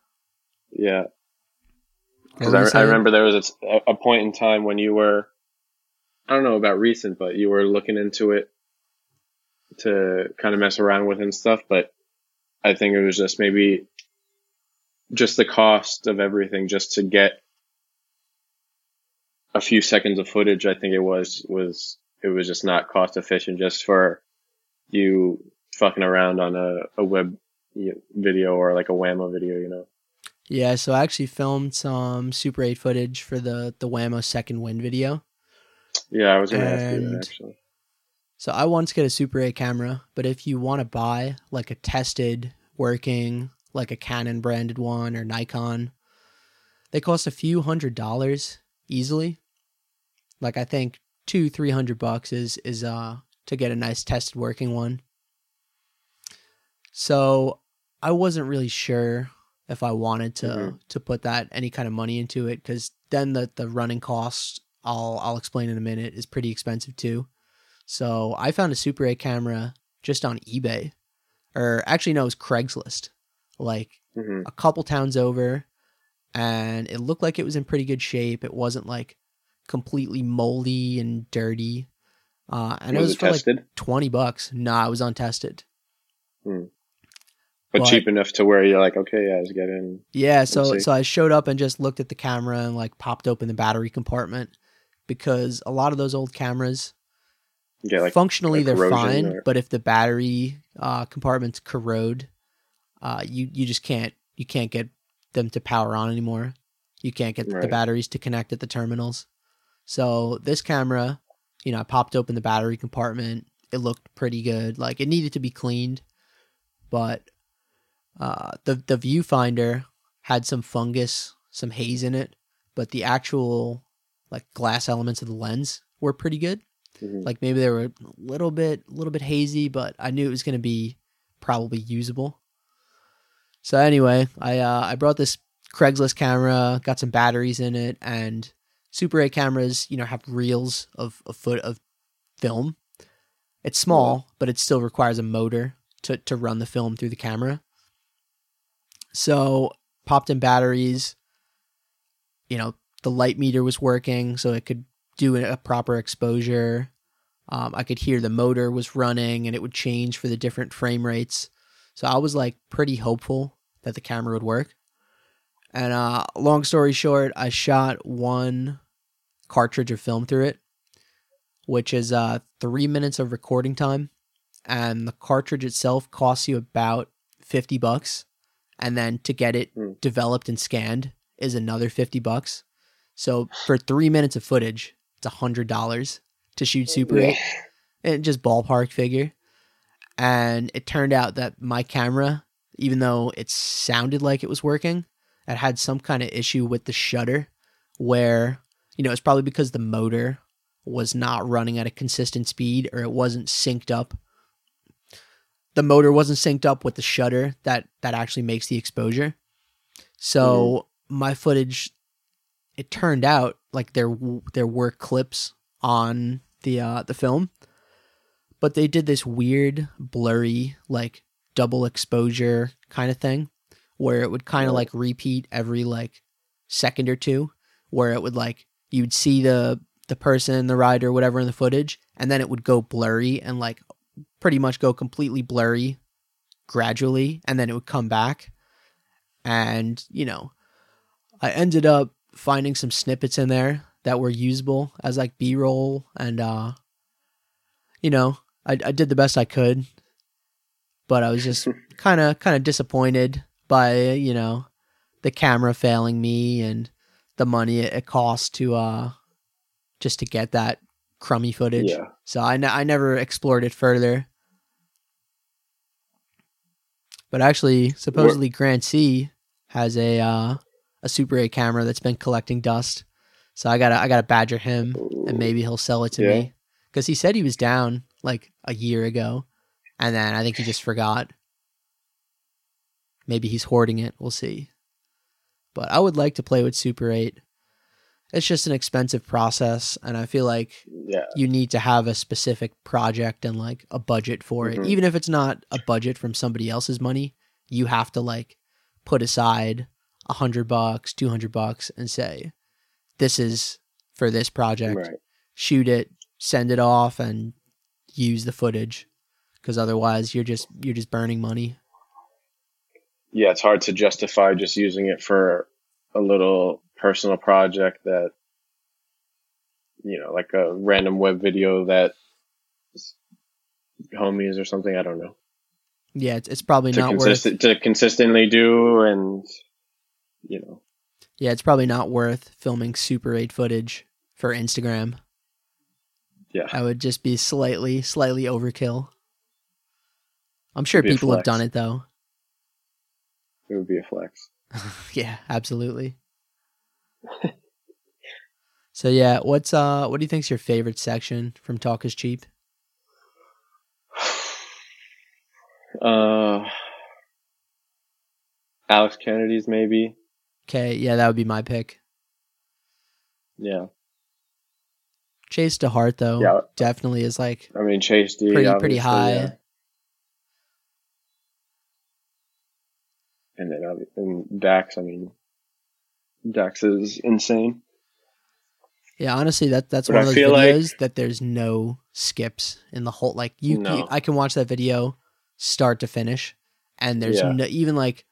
yeah, because I, I remember there was a, a point in time when you were, I don't know about recent, but you were looking into it to kind of mess around with and stuff. But I think it was just maybe just the cost of everything, just to get a few seconds of footage. I think it was was it was just not cost efficient just for you fucking around on a, a web video or like a Whammo video, you know? Yeah, so I actually filmed some Super eight footage for the, the Whammo Second Wind video. Yeah, I was going to ask you that, actually. So I once got a Super eight camera, but if you want to buy like a tested, working, like a Canon branded one or Nikon, they cost a few hundred dollars easily. Like I think two, three hundred bucks is, is uh to get a nice tested working one. So I wasn't really sure if I wanted to mm-hmm. to put that any kind of money into it, because then the, the running costs, I'll I'll explain in a minute, is pretty expensive too. So I found a Super eight camera just on eBay, or actually no, it was Craigslist, like mm-hmm. a couple towns over, and it looked like it was in pretty good shape. It wasn't like completely moldy and dirty, uh, and was it was it for tested? Like twenty bucks. Nah, it was untested. Hmm. But, but cheap enough to where you're like, okay, yeah, let's get in. Yeah, so so I showed up and just looked at the camera and like popped open the battery compartment, because a lot of those old cameras, yeah, like, functionally like they're fine, or... but if the battery uh, compartments corrode, uh, you you just can't you can't get them to power on anymore. You can't get right. the batteries to connect at the terminals. So this camera, you know, I popped open the battery compartment. It looked pretty good. Like it needed to be cleaned, but. Uh, the, the viewfinder had some fungus, some haze in it, but the actual like glass elements of the lens were pretty good. Mm-hmm. Like maybe they were a little bit, a little bit hazy, but I knew it was going to be probably usable. So anyway, I, uh, I brought this Craigslist camera, got some batteries in it, and Super eight cameras, you know, have reels of a foot of film. It's small, but it still requires a motor to, to run the film through the camera. So popped in batteries, you know, the light meter was working so it could do a proper exposure. Um, I could hear the motor was running and it would change for the different frame rates. So I was like pretty hopeful that the camera would work. And uh, long story short, I shot one cartridge of film through it, which is uh, three minutes of recording time. And the cartridge itself costs you about fifty bucks. And then to get it mm. developed and scanned is another fifty bucks. So for three minutes of footage, it's a hundred dollars to shoot Super eight, and just ballpark figure. And it turned out that my camera, even though it sounded like it was working, it had some kind of issue with the shutter where, you know, it's probably because the motor was not running at a consistent speed, or it wasn't synced up. The motor wasn't synced up with the shutter that, that actually makes the exposure. So mm-hmm. my footage, it turned out like there there were clips on the uh, the film, but they did this weird blurry like double exposure kind of thing where it would kind of like repeat every like second or two, where it would like you'd see the the person, the rider, whatever in the footage, and then it would go blurry and like. Pretty much go completely blurry gradually, and then it would come back. And, you know, I ended up finding some snippets in there that were usable as like B-roll, and uh you know, I, I did the best I could, but I was just kind of kind of disappointed by, you know, the camera failing me and the money it cost to uh just to get that crummy footage. Yeah. So I, n- I never explored it further. But actually, supposedly what? Grant C has a uh, a Super eight camera that's been collecting dust. So I gotta I gotta badger him, and maybe he'll sell it to yeah. me, because he said he was down like a year ago, and then I think he just forgot. Maybe he's hoarding it. We'll see. But I would like to play with Super eight. It's just an expensive process, and I feel like yeah. you need to have a specific project and like a budget for mm-hmm. it. Even if it's not a budget from somebody else's money, you have to like put aside a hundred bucks, two hundred bucks, and say, "This is for this project." Right. Shoot it, send it off, and use the footage, because otherwise, you're just you're just burning money. Yeah, it's hard to justify just using it for a little personal project that, you know, like a random web video that homies or something, I don't know. Yeah, it's, it's probably to not consist- worth to consistently do, and you know. Yeah, it's probably not worth filming Super eight footage for Instagram. Yeah. That would just be slightly, slightly overkill. I'm sure people have done it, though. It would be a flex. Yeah, absolutely. So yeah, what's uh, what do you think's your favorite section from Talk is Cheap? Uh, Alex Kennedy's maybe. Okay, yeah, that would be my pick. Yeah. Chase DeHart though, yeah, definitely is like. I mean, Chase D pretty pretty high. Yeah. And then and Dax, I mean, Dax is insane. Yeah, honestly, that that's but one I of those videos like... that there's no skips in the whole. Like you, no. you, I can watch that video start to finish, and there's yeah. no even like.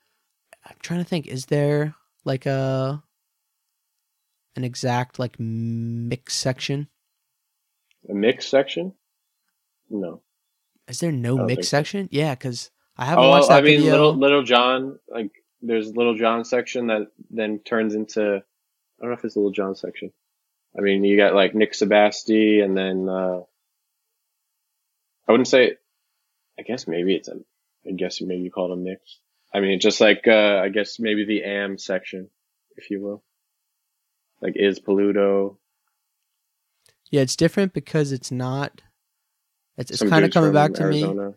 I'm trying to think. Is there like a an exact like mix section? A mix section? No. Is there no mix section? So. Yeah, because. I haven't oh, watched that I mean, video. Little, Little John, like there's Little John section that then turns into, I don't know if it's Little John section. I mean, you got like Nick Sebasti and then, uh, I wouldn't say, I guess maybe it's, a, I guess maybe you call it a mix. I mean, just like, uh, I guess maybe the am section, if you will. Like is Paludo. Yeah, it's different because it's not, it's, it's kind of coming back to Arizona. me.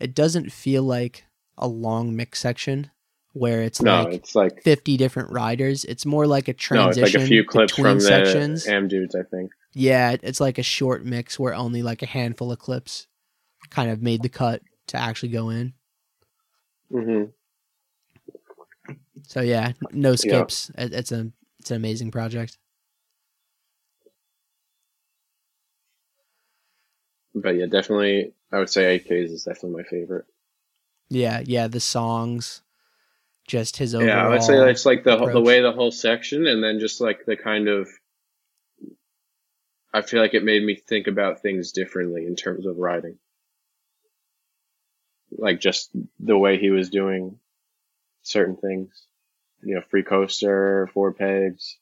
It doesn't feel like a long mix section where it's, no, like, it's like fifty different riders. It's more like a transition no, it's like a few clips between from sections. The Am dudes, I think. Yeah, it's like a short mix where only like a handful of clips kind of made the cut to actually go in. Mm-hmm. So yeah, no skips. Yeah. It's a it's an amazing project. But yeah, definitely. I would say A K's is definitely my favorite. Yeah, yeah, the songs, just his overall. Yeah, I would say it's like the approach. The way the whole section, and then just like the kind of. I feel like it made me think about things differently in terms of riding. Like just the way he was doing certain things, you know, free coaster, four pegs.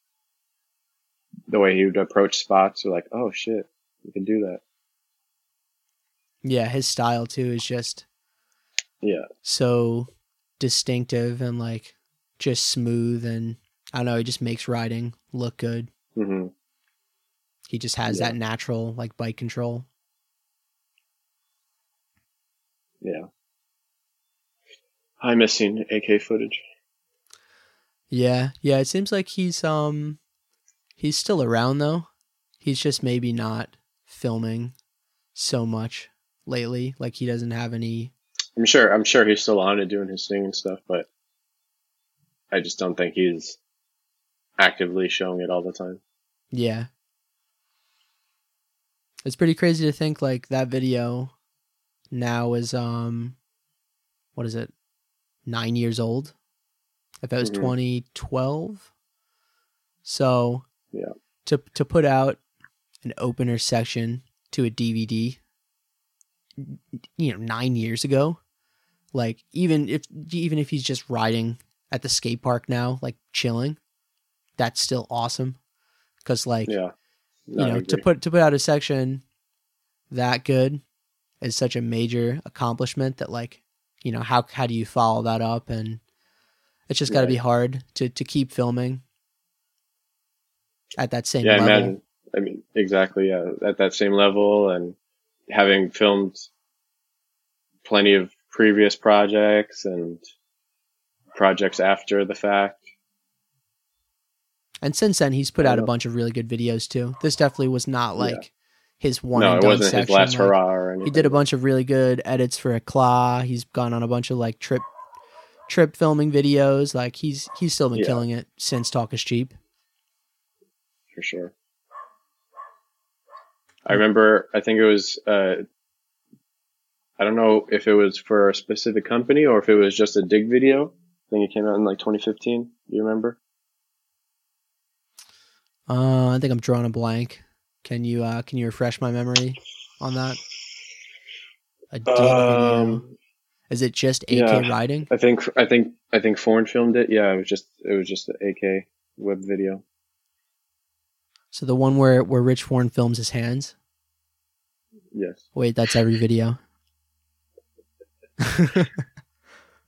The way he would approach spots, you're like, oh shit, you can do that. Yeah, his style too is just yeah so distinctive and like just smooth, and I don't know, he just makes riding look good. Mm-hmm. He just has yeah. that natural like bike control. Yeah, I'm missing A K footage. Yeah, yeah, it seems like he's um he's still around though. He's just maybe not filming so much. Lately, like he doesn't have any. I'm sure. I'm sure he's still on it doing his thing and stuff, but I just don't think he's actively showing it all the time. Yeah, it's pretty crazy to think like that video now is um, what is it, nine years old? If that was mm-hmm. twenty twelve, so yeah, to to put out an opener section to a D V D. You know, nine years ago, like even if even if he's just riding at the skate park now, like chilling, that's still awesome. Because like, yeah, no, you know, to put to put out a section that good is such a major accomplishment that like, you know, how how do you follow that up? And it's just got to yeah. be hard to to keep filming at that same yeah, level. Imagine, I mean, exactly, yeah, at that same level and. Having filmed plenty of previous projects and projects after the fact. And since then, he's put out know. a bunch of really good videos too. This definitely was not like yeah. his one no, and done section. No, it wasn't section. his last like, hurrah or anything. He did a bunch of really good edits for Eclat. He's gone on a bunch of like trip trip filming videos. Like he's he's still been yeah. killing it since Talk is Cheap. For sure. I remember, I think it was, uh, I don't know if it was for a specific company or if it was just a Dig video. I think it came out in like twenty fifteen. Do you remember? Uh, I think I'm drawing a blank. Can you, uh, can you refresh my memory on that? A Dig um, video. Is it just A K yeah, riding? I think I think I think Foreign filmed it. Yeah, it was just it was just the A K web video. So the one where where Rich Foreign films his hands? Yes. Wait, that's every video.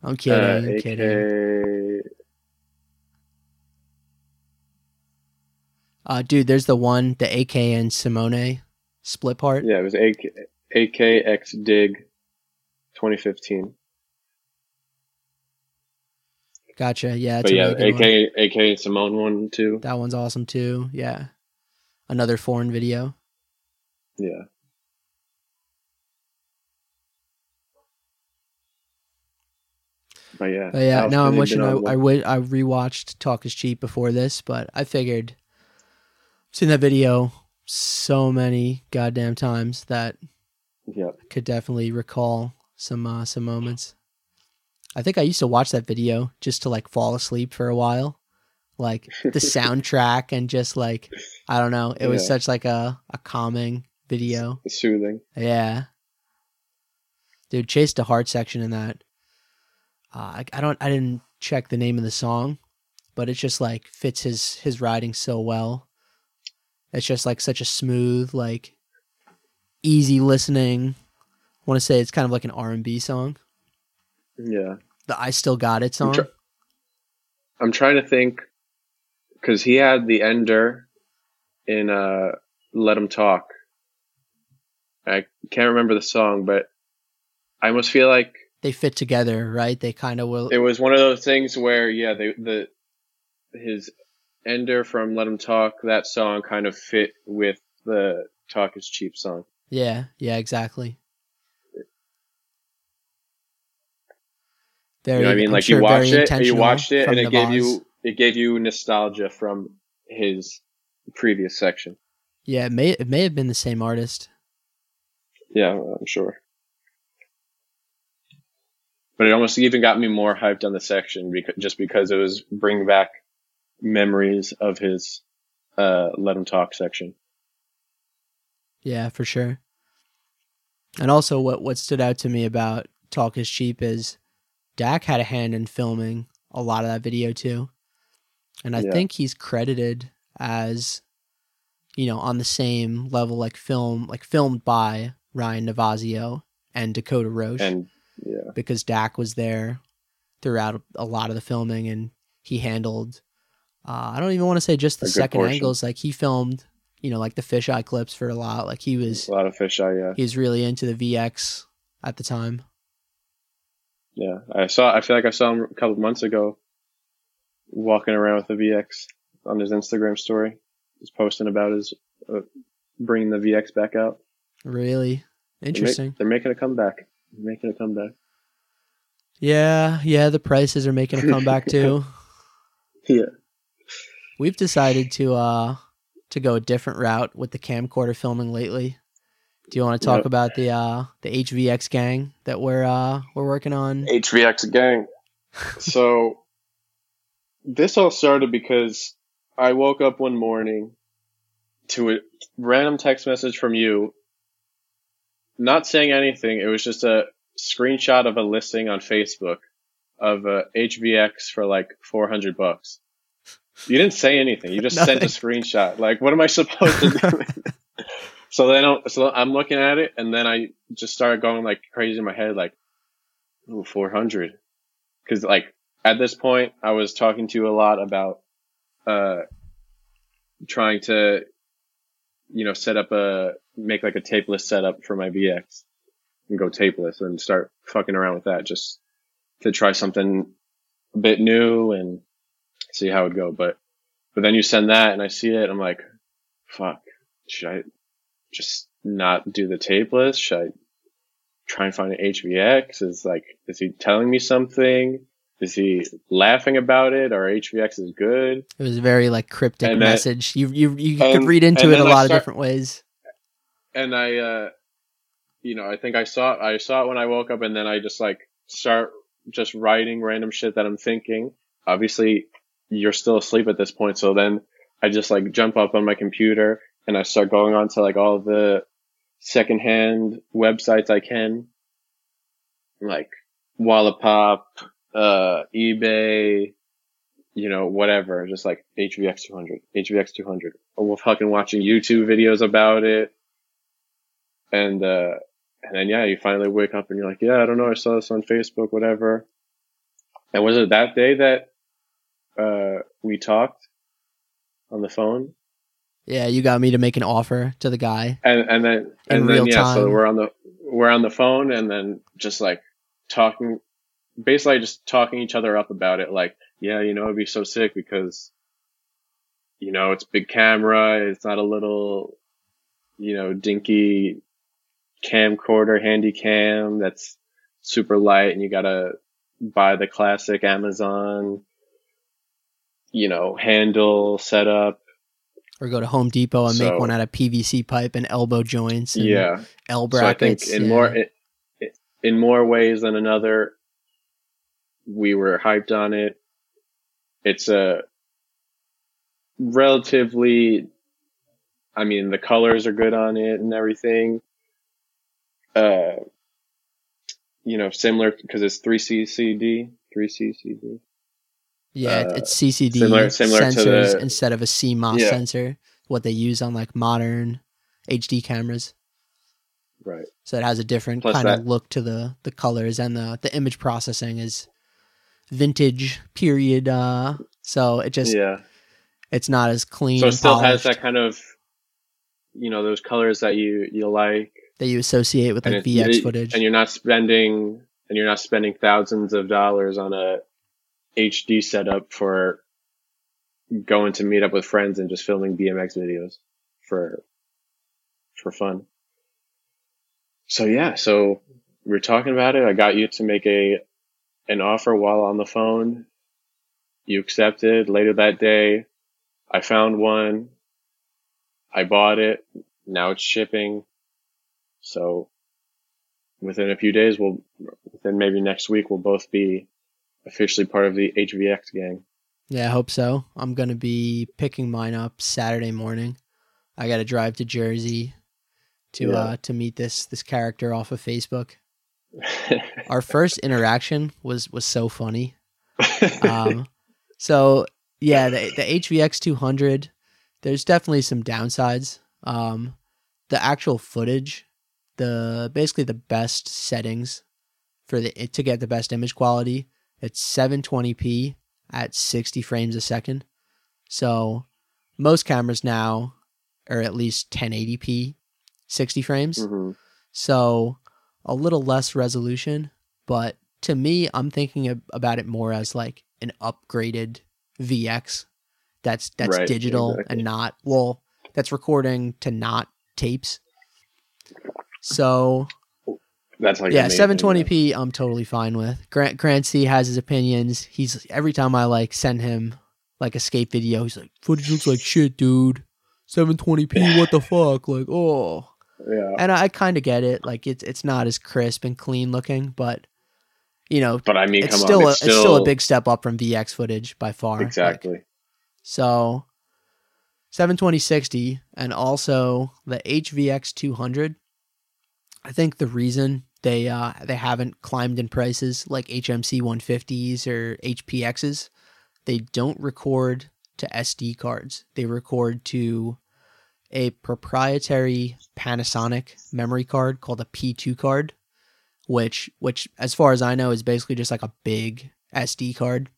I'm kidding. Uh, I'm A K... kidding. Uh, dude, there's the one, the A K and Simone split part. Yeah, it was A K X Dig twenty fifteen. Gotcha. Yeah. But yeah, really A K and Simone one too. That one's awesome too. Yeah. Another Foreign video. Yeah. But yeah. But yeah, now I'm wishing I, I, w- I rewatched Talk is Cheap before this, but I figured I've seen that video so many goddamn times that yep. I could definitely recall some uh, some moments. I think I used to watch that video just to like fall asleep for a while, like the soundtrack and just like, I don't know. It was yeah. such like a, a calming video. It's soothing. Yeah. Dude, Chase the Heart section in that. Uh, I, I don't, I didn't check the name of the song, but it just like fits his, his riding so well. It's just like such a smooth, like easy listening. I want to say it's kind of like an R and B song. Yeah. The I Still Got It song. I'm, tr- I'm trying to think because he had the ender in uh, Let Him Talk. I can't remember the song, but I almost feel like they fit together, right? They kind of will. It was one of those things where, yeah, they, the his ender from Let Him Talk, that song kind of fit with the Talk is Cheap song. Yeah, yeah, exactly. Very, you know what I mean? I'm like sure you watched it, you watched it, and it gave you it gave you nostalgia from his previous section. Yeah, it may it may have been the same artist. Yeah, I'm sure. But it almost even got me more hyped on the section because just because it was bringing back memories of his uh, Let Him Talk section. Yeah, for sure. And also, what what stood out to me about Talk is Cheap is Dak had a hand in filming a lot of that video too. And I yeah. think he's credited as, you know, on the same level, like film, like filmed by Ryan Navazio and Dakota Roche. And yeah, because Dak was there throughout a lot of the filming and he handled, uh, I don't even want to say just the second portion. Angles. Like he filmed, you know, like the fisheye clips for a lot. Like he was a lot of fisheye. Yeah. He was really into the V X at the time. Yeah, I saw. I feel like I saw him a couple months ago walking around with the V X on his Instagram story. He's posting about his uh, bringing the V X back out. Really? Interesting. They're, make, they're making a comeback. They're making a comeback. Yeah, yeah, the prices are making a comeback too. Yeah. We've decided to uh to go a different route with the camcorder filming lately. Do you want to talk yep. about the uh, the H V X gang that we're uh, we're working on? H V X gang. So this all started because I woke up one morning to a random text message from you, not saying anything. It was just a screenshot of a listing on Facebook of a H V X for like four hundred bucks. You didn't say anything. You just sent a screenshot. Like, what am I supposed to do? So then I'm, so I'm looking at it, and then I just started going like crazy in my head, like, ooh, four hundred. Because like at this point, I was talking to you a lot about uh, trying to, you know, set up a, make like a tapeless setup for my V X and go tapeless and start fucking around with that just to try something a bit new and see how it go. But, but then you send that and I see it, and I'm like, fuck, should I just not do the tapeless? Should I try and find an H V X? Is like, is he telling me something? Is he laughing about it? Or H V X is good? It was a very like cryptic and message. I, you you you and, could read into it a I lot start, of different ways. And I, uh, you know, I think I saw it. I saw it when I woke up, and then I just like start just writing random shit that I'm thinking. Obviously, you're still asleep at this point, so then I just like jump up on my computer. And I start going on to like all the secondhand websites I can, like Wallapop, uh, eBay, you know, whatever, just like H V X two hundred, H V X two hundred. Or we're fucking watching YouTube videos about it. And, uh, and then, yeah, you finally wake up and you're like, yeah, I don't know. I saw this on Facebook, whatever. And was it that day that, uh, we talked on the phone? Yeah. You got me to make an offer to the guy. And, and then, and then, yeah, time. So we're on the, we're on the phone and then just like talking, basically just talking each other up about it. Like, yeah, you know, it'd be so sick because, you know, it's big camera. It's not a little, you know, dinky camcorder, handy cam that's super light and you got to buy the classic Amazon, you know, handle setup. Or go to Home Depot and so, make one out of P V C pipe and elbow joints and yeah. L brackets. So I think in, yeah. more, in, in more ways than another, we were hyped on it. It's a relatively, I mean, the colors are good on it and everything. Uh, you know, similar because it's three C C D, three C C D. Yeah, uh, it's C C D similar, similar sensors to the, instead of a C MOS yeah. sensor, what they use on like modern H D cameras. Right. So it has a different Plus kind that, of look to the, the colors and the, the image processing is vintage period. Uh, so it just, yeah. it's not as clean. So it still polished. Has that kind of, you know, those colors that you, you like. That you associate with like V X footage. And you're not spending, and you're not spending thousands of dollars on a H D setup for going to meet up with friends and just filming B M X videos for, for fun. So yeah, so we're talking about it. I got you to make a, an offer while on the phone. You accepted. Later that day, I found one. I bought it. Now it's shipping. So within a few days, we'll, within maybe next week, we'll both be officially part of the H V X gang. Yeah, I hope so. I'm going to be picking mine up Saturday morning. I got to drive to Jersey to yeah. uh, to meet this this character off of Facebook. Our first interaction was, was so funny. Um, so yeah, the, the H V X two hundred, there's definitely some downsides. Um, the actual footage, the basically the best settings for the to get the best image quality, it's seven twenty p at sixty frames a second. So most cameras now are at least ten eighty p, sixty frames. Mm-hmm. So a little less resolution, but to me, I'm thinking of, about it more as like an upgraded V X that's that's right, digital exactly. and not, well, that's recording to not tapes. So that's like yeah, seven twenty p. That. I'm totally fine with. Grant Grant C has his opinions. He's every time I like send him like a skate video, he's like, "Footage looks like shit, dude. seven twenty p. What the fuck? Like, oh." Yeah. And I, I kind of get it. Like it's it's not as crisp and clean looking, but you know, but I mean, it's, come still, on, it's, a, still... it's still a big step up from V X footage by far. Exactly. Like, so seven twenty sixty and also the H V X two hundred. I think the reason they uh, they haven't climbed in prices like H M C one fifties or H P Xs, they don't record to S D cards. They record to a proprietary Panasonic memory card called a P two card, which which as far as I know is basically just like a big S D card.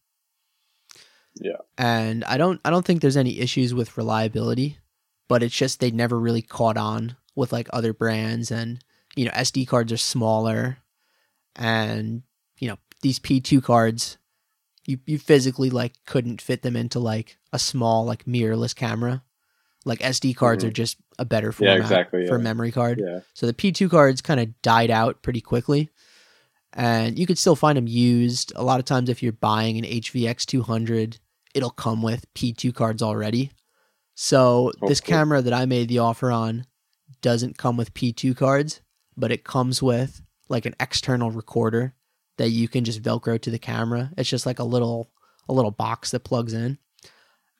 Yeah. And I don't I don't think there's any issues with reliability, but it's just they never really caught on with like other brands and you know, S D cards are smaller and, you know, these P two cards, you, you physically like couldn't fit them into like a small, like mirrorless camera. Like S D cards mm-hmm. are just a better format yeah, exactly, for yeah. a memory card. Yeah. So the P two cards kind of died out pretty quickly and you could still find them used. A lot of times if you're buying an H V X two hundred, it'll come with P two cards already. So Hopefully. This camera that I made the offer on doesn't come with P two cards. But it comes with like an external recorder that you can just Velcro to the camera. It's just like a little, a little box that plugs in.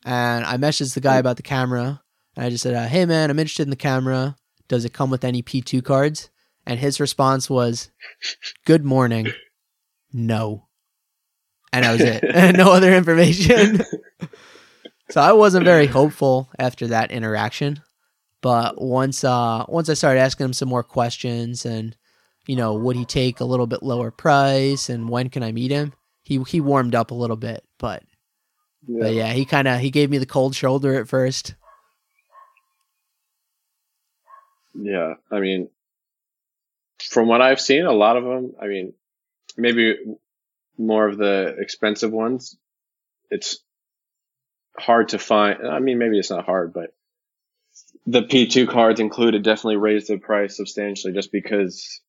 And I messaged the guy about the camera and I just said, uh, "Hey man, I'm interested in the camera. Does it come with any P two cards?" And his response was, "Good morning. no. And that was it. No other information. So I wasn't very hopeful after that interaction. But once uh, once I started asking him some more questions and, you know, would he take a little bit lower price and when can I meet him? He he warmed up a little bit, but yeah, but yeah he kind of, he gave me the cold shoulder at first. Yeah, I mean, from what I've seen, a lot of them, I mean, maybe more of the expensive ones, it's hard to find. I mean, maybe it's not hard, but the P two cards included definitely raised the price substantially just because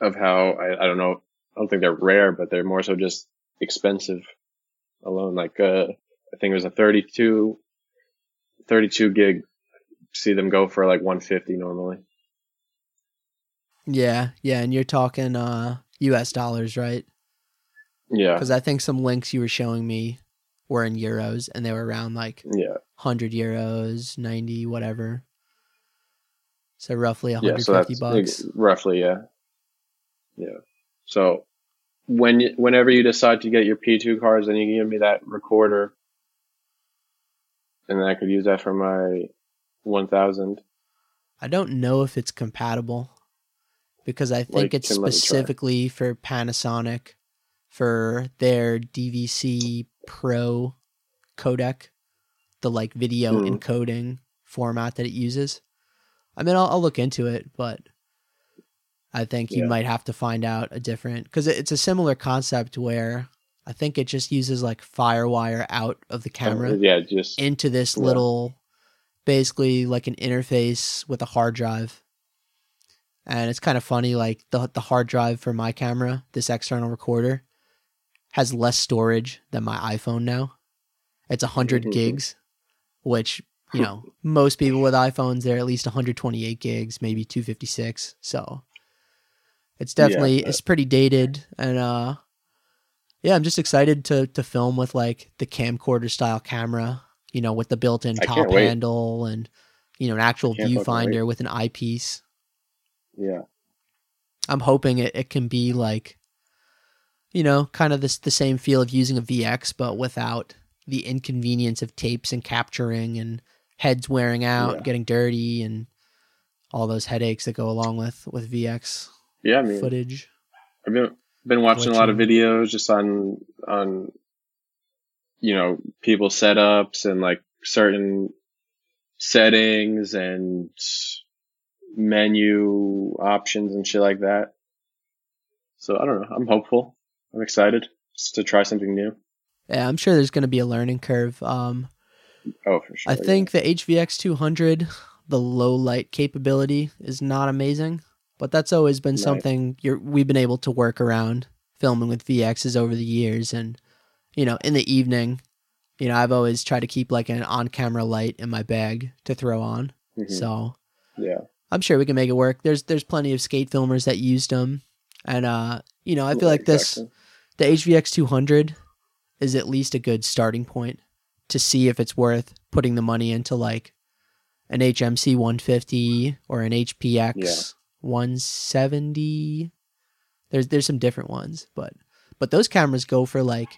of how, I, I don't know, I don't think they're rare, but they're more so just expensive alone. Like, uh, I think it was a thirty-two, thirty-two gig. See them go for like one fifty normally. Yeah. Yeah. And you're talking, uh, U S dollars, right? Yeah. Cause I think some links you were showing me were in euros and they were around like yeah. one hundred euros, ninety, whatever. So roughly one hundred fifty yeah, so bucks. Roughly. Yeah. Yeah. So when you, whenever you decide to get your P two cards, then you can give me that recorder and then I could use that for my one thousand. I don't know if it's compatible because I think like, it's specifically for Panasonic for their D V C Pro codec, the like video mm. encoding format that it uses. I mean, I'll, I'll look into it, but I think you yeah. might have to find out a different, because it's a similar concept where I think it just uses like Firewire out of the camera um, yeah, just, into this yeah. little, basically like an interface with a hard drive. And it's kind of funny, like the the hard drive for my camera, this external recorder, has less storage than my iPhone now. It's one hundred mm-hmm. gigs, which, you know, most people with iPhones, they're at least one hundred twenty-eight gigs, maybe two fifty-six. So it's definitely, yeah, but... it's pretty dated. And uh, yeah, I'm just excited to to film with like the camcorder style camera, you know, with the built-in top handle and, you know, an actual viewfinder with an eyepiece. Yeah. I'm hoping it, it can be like, you know, kind of this the same feel of using a V X, but without the inconvenience of tapes and capturing and heads wearing out, yeah. getting dirty and all those headaches that go along with, with V X yeah, I mean, footage. I've been, been watching a lot of videos just on on... you know, people setups and like certain settings and menu options and shit like that. So I don't know. I'm hopeful. I'm excited to try something new. Yeah, I'm sure there's going to be a learning curve. Um, oh, for sure. I think yeah. the H V X two hundred, the low light capability is not amazing, but that's always been right. something you're, we've been able to work around filming with V Xs over the years. And you know, in the evening, you know, I've always tried to keep like an on-camera light in my bag to throw on. Mm-hmm. So, yeah, I'm sure we can make it work. There's there's plenty of skate filmers that used them, and uh, you know, I feel like this, the H V X two hundred, is at least a good starting point to see if it's worth putting the money into like an H M C one fifty or an H P X yeah. one seventy. There's there's some different ones, but but those cameras go for like.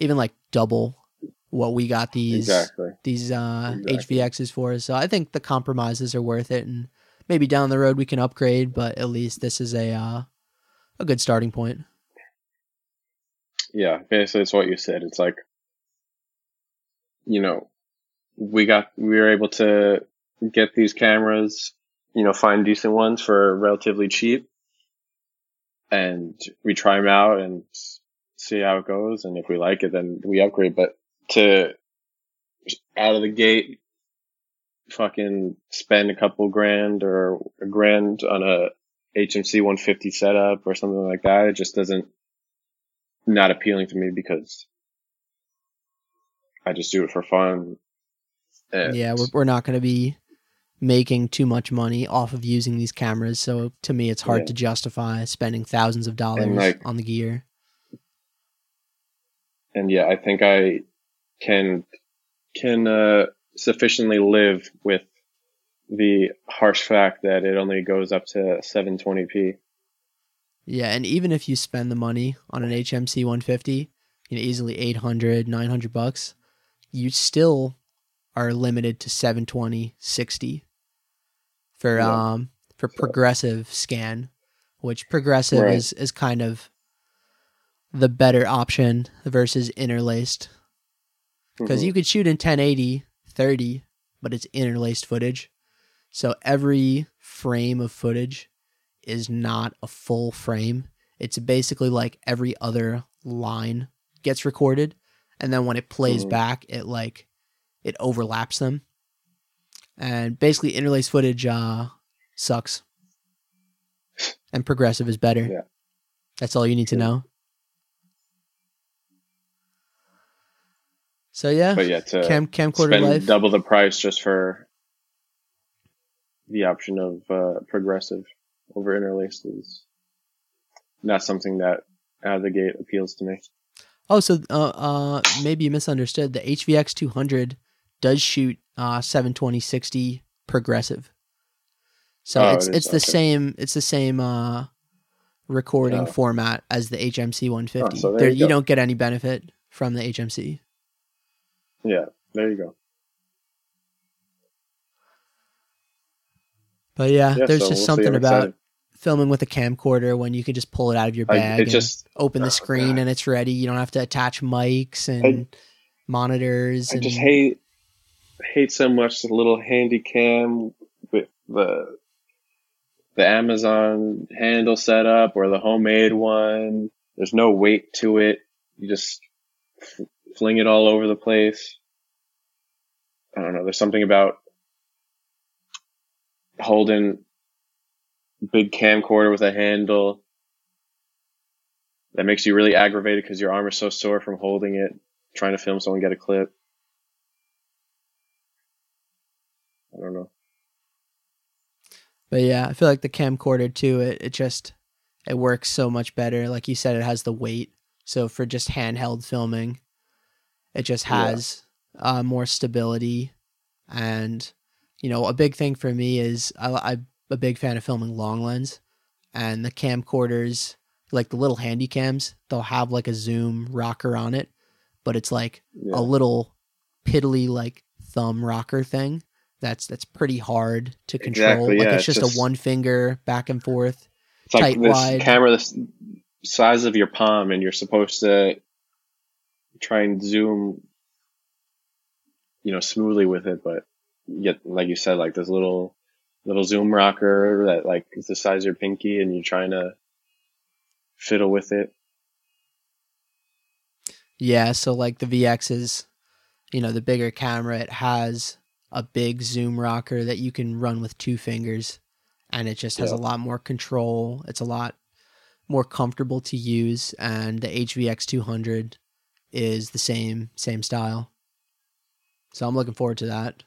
Even like double what we got these exactly. these uh, exactly. H V Xs for. So I think the compromises are worth it, and maybe down the road we can upgrade. But at least this is a uh, a good starting point. Yeah, basically it's what you said. It's like, you know, we got we were able to get these cameras, you know, find decent ones for relatively cheap, and we try them out and. See how it goes, and if we like it, then we upgrade. But to out of the gate, fucking spend a couple grand or a grand on a H M C one fifty setup or something like that, it just doesn't not appealing to me because I just do it for fun. And yeah, we're we're not going to be making too much money off of using these cameras, so to me, it's hard yeah. to justify spending thousands of dollars like, on the gear. And yeah, I think I can can uh, sufficiently live with the harsh fact that it only goes up to seven twenty p. Yeah, and even if you spend the money on an H M C one fifty, you know, easily eight hundred, nine hundred bucks, you still are limited to seven twenty, sixty for yeah. um for progressive scan, which progressive right. is, is kind of the better option versus interlaced. Because mm-hmm. you could shoot in ten eighty, thirty, but it's interlaced footage. So every frame of footage is not a full frame. It's basically like every other line gets recorded. And then when it plays mm-hmm. back, it like it overlaps them. And basically interlaced footage uh, sucks. And progressive is better. Yeah. That's all you need yeah. to know. So yeah, but yeah, to Cam, camcorder spend life. Double the price just for the option of uh, progressive over interlaced is not something that out of the gate appeals to me. Oh, so uh, uh, maybe you misunderstood. The H V X two hundred does shoot uh, seven twenty, sixty progressive, so oh, it's it is, it's okay. the same it's the same uh, recording yeah. format as the H M C one fifty. Oh, so there there, you, you don't get any benefit from the H M C. Yeah, there you go. But yeah, yeah there's so just we'll something about excited. filming with a camcorder when you can just pull it out of your bag I, and just, open the screen oh and it's ready. You don't have to attach mics and I, monitors. I and, just hate hate so much the little handy cam with the the Amazon handle setup or the homemade one. There's no weight to it. You just fling it all over the place. I don't know. There's something about holding big camcorder with a handle that makes you really aggravated because your arm is so sore from holding it, trying to film someone get a clip. I don't know. But yeah, I feel like the camcorder too, it, it just, it works so much better. Like you said, it has the weight. So for just handheld filming, it just has yeah. uh, more stability. And, you know, a big thing for me is I, I'm a big fan of filming long lens, and the camcorders, like the little handy cams, they'll have like a zoom rocker on it, but it's like yeah. a little piddly like thumb rocker thing. That's, that's pretty hard to control. Exactly, like yeah, it's, it's just, just a one finger back and forth. It's tight, like this wide camera, this size of your palm, and you're supposed to try and zoom, you know, smoothly with it, but you get, like you said, like this little little zoom rocker that like is the size of your pinky, and you're trying to fiddle with it. Yeah, so like the V X is, you know, the bigger camera, it has a big zoom rocker that you can run with two fingers, and it just has yeah. a lot more control. It's a lot more comfortable to use, and the H V X two hundred is the same same style. So I'm looking forward to that.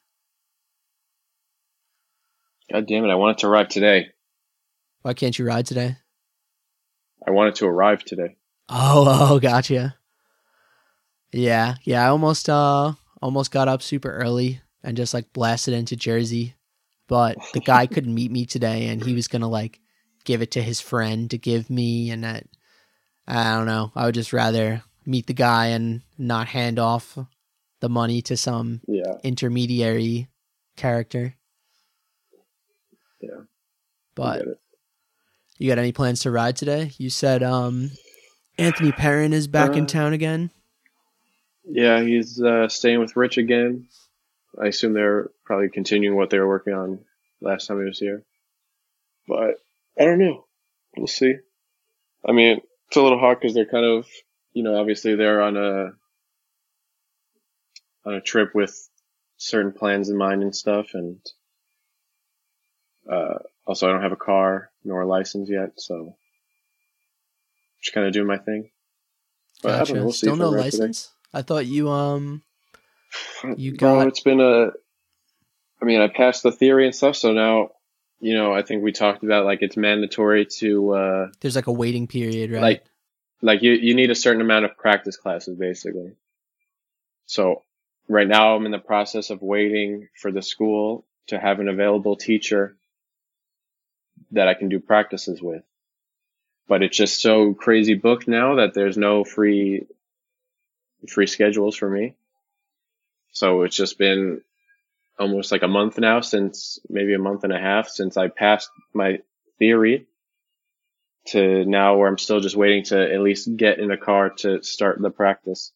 God damn it, I wanted to arrive today. Why can't you ride today? I wanted to arrive today. Oh, oh, gotcha. Yeah, yeah, I almost uh almost got up super early and just like blasted into Jersey. But the guy couldn't meet me today, and he was gonna like give it to his friend to give me, and that, I don't know, I would just rather meet the guy and not hand off the money to some yeah. intermediary character. Yeah. But you got any plans to ride today? You said um, Anthony Perrin is back uh, in town again. Yeah, he's uh, staying with Rich again. I assume they're probably continuing what they were working on last time he was here. But I don't know. We'll see. I mean, it's a little hard because they're kind of, you know, obviously they're on a on a trip with certain plans in mind and stuff, and uh, also I don't have a car nor a license yet, so just kind of doing my thing. But gotcha. I don't know, we'll see. Still no license? Today. I thought you um you got. Well, it's been a. I mean, I passed the theory and stuff, so now, you know, I think we talked about like it's mandatory to. Uh, There's like a waiting period, right? Like, like you, you need a certain amount of practice classes, basically. So right now I'm in the process of waiting for the school to have an available teacher that I can do practices with. But it's just so crazy booked now that there's no free free schedules for me. So it's just been almost like a month now, since maybe a month and a half since I passed my theory to now where I'm still just waiting to at least get in a car to start the practice.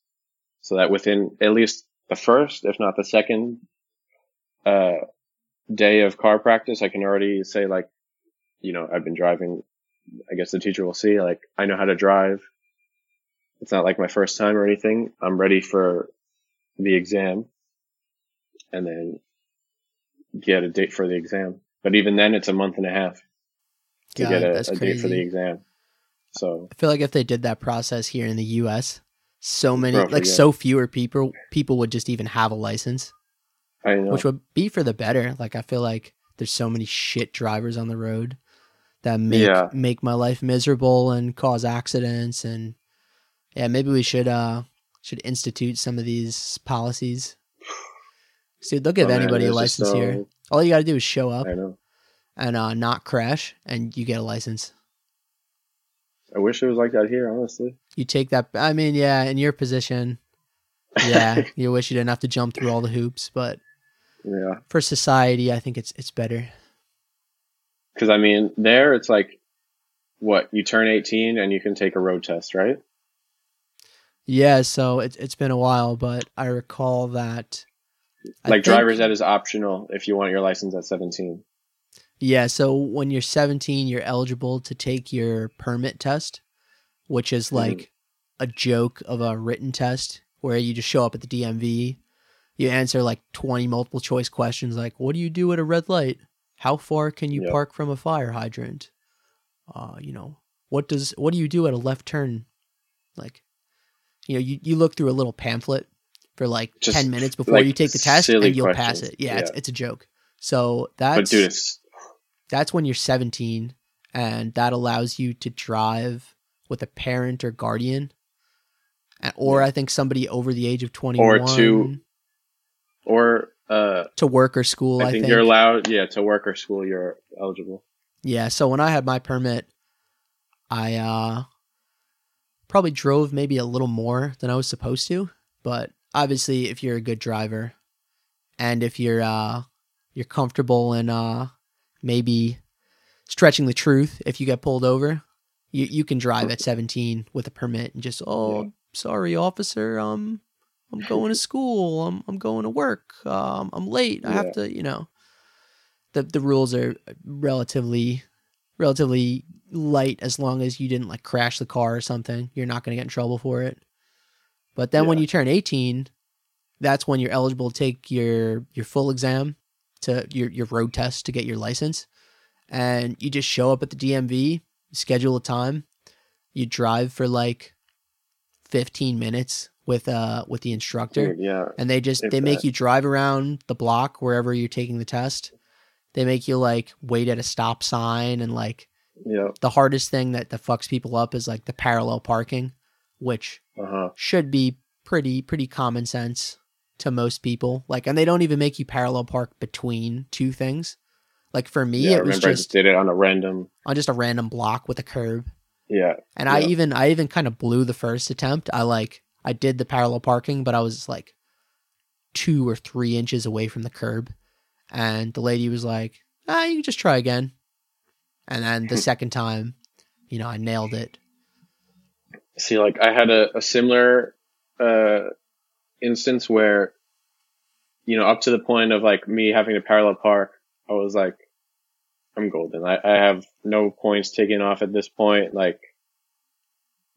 So that within at least the first, if not the second uh day of car practice, I can already say, like, you know, I've been driving. I guess the teacher will see, like, I know how to drive. It's not like my first time or anything. I'm ready for the exam, and then get a date for the exam. But even then, it's a month and a half to God, get a, a date for the exam. So I feel like if they did that process here in the U S, so many, probably, like yeah. so fewer people, people would just even have a license, I know. Which would be for the better. Like, I feel like there's so many shit drivers on the road that make yeah. make my life miserable and cause accidents. And yeah, maybe we should uh should institute some of these policies. Dude, they'll give oh, anybody man, a license so... here. All you got to do is show up I know. and uh, not crash, and you get a license. I wish it was like that here, honestly. You take that. I mean, yeah, in your position, yeah, you wish you didn't have to jump through all the hoops, but yeah, for society, I think it's it's better. Because, I mean, there it's like, what, you turn eighteen and you can take a road test, right? Yeah, so it, it's been a while, but I recall that. Like, I think, driver's ed is optional if you want your license at seventeen. Yeah, so when you're seventeen, you're eligible to take your permit test, which is like mm-hmm. a joke of a written test where you just show up at the D M V. You answer like twenty multiple choice questions like, what do you do at a red light? How far can you yep. park from a fire hydrant? Uh, you know, what does what do you do at a left turn? Like, you know, you, you look through a little pamphlet for like just ten minutes before like you take the test, and you'll questions. pass it. Yeah, yeah. It's, it's a joke. So that's but dude, it's... that's when you're seventeen, and that allows you to drive with a parent or guardian, or yeah. I think somebody over the age of twenty-one, or two, or. Uh, to work or school, I, I think, think you're allowed. Yeah, to work or school, you're eligible. Yeah. So when I had my permit, I uh, probably drove maybe a little more than I was supposed to. But obviously, if you're a good driver, and if you're uh, you're comfortable in uh, maybe stretching the truth, if you get pulled over, you you can drive at seventeen with a permit and just oh, yeah. sorry, officer, um. I'm going to school. I'm I'm going to work. Um, I'm late. I yeah. have to, you know, the the rules are relatively, relatively light as long as you didn't like crash the car or something. You're not going to get in trouble for it. But then yeah. when you turn eighteen, that's when you're eligible to take your, your full exam, to your, your road test to get your license. And you just show up at the D M V, schedule a time. You drive for like fifteen minutes with uh with the instructor. Dude, yeah. And they just they make that. you drive around the block wherever you're taking the test. They make you like wait at a stop sign, and like yeah. the hardest thing that, that fucks people up is like the parallel parking, which uh-huh. should be pretty pretty common sense to most people. Like, and they don't even make you parallel park between two things. Like for me yeah, it I was just, I just did it on a random on just a random block with a curb. Yeah. And yeah. I even I even kind of blew the first attempt. I like I did the parallel parking, but I was like two or three inches away from the curb. And the lady was like, ah, you can just try again. And then the second time, you know, I nailed it. See, like I had a, a similar uh, instance where, you know, up to the point of like me having to parallel park, I was like, I'm golden. I, I have no points taken off at this point. Like,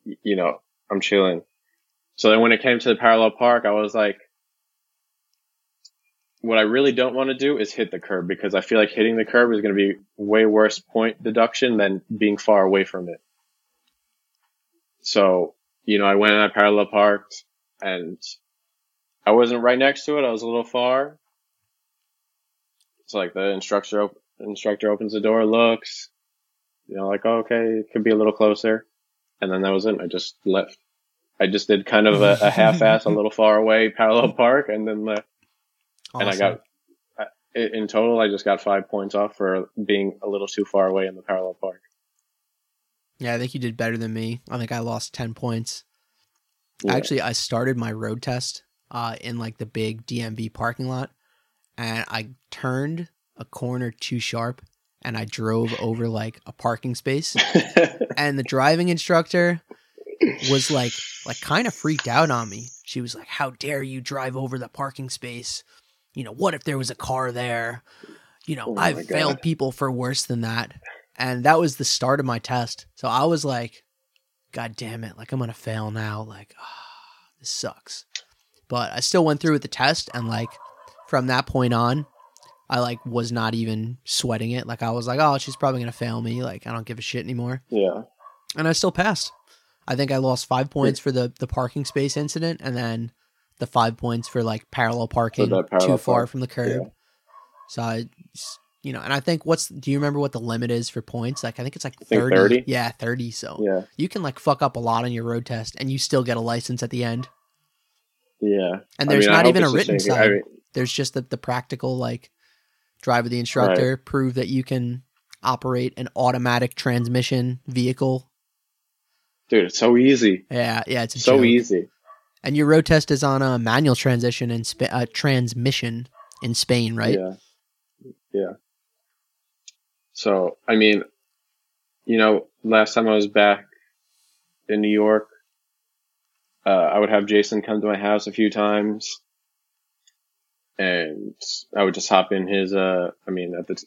you know, I'm chilling. So then when it came to the parallel park, I was like, what I really don't want to do is hit the curb, because I feel like hitting the curb is going to be way worse point deduction than being far away from it. So, you know, I went and I parallel parked, and I wasn't right next to it. I was a little far. So like the instructor, op- instructor opens the door, looks, you know, like, oh, okay, it could be a little closer. And then that was it. I just left. I just did kind of a, a half-ass, a little far away parallel park, and then left. Awesome. And I got I, in total, I just got five points off for being a little too far away in the parallel park. Yeah, I think you did better than me. I think I lost ten points. Yeah. Actually, I started my road test uh, in like the big D M V parking lot, and I turned a corner too sharp, and I drove over like a parking space, and the driving instructor was like, like kind of freaked out on me. She was like, "How dare you drive over the parking space? You know, what if there was a car there? You know, oh I've failed people for worse than that." And that was the start of my test. So I was like, God damn it. Like, I'm going to fail now. Like, ah, this sucks. But I still went through with the test. And like, from that point on, I like was not even sweating it. Like, I was like, oh, she's probably going to fail me. Like, I don't give a shit anymore. Yeah. And I still passed. I think I lost five points yeah. for the, the parking space incident. And then the five points for like parallel parking parallel too park. far from the curb. Yeah. So I, you know, and I think what's, do you remember what the limit is for points? Like, I think it's like thirty. thirty? Yeah, thirty. So yeah. you can like fuck up a lot on your road test and you still get a license at the end. Yeah. And there's I mean, not even a written side. I mean, there's just the, the practical, like drive with the instructor, right. prove that you can operate an automatic transmission vehicle. Dude, it's so easy. Yeah. Yeah. It's a so joke. easy. And your road test is on a manual transition and sp- uh, transmission in Spain, right? Yeah. Yeah. So, I mean, you know, last time I was back in New York, uh, I would have Jason come to my house a few times, and I would just hop in his, uh, I mean, at the t-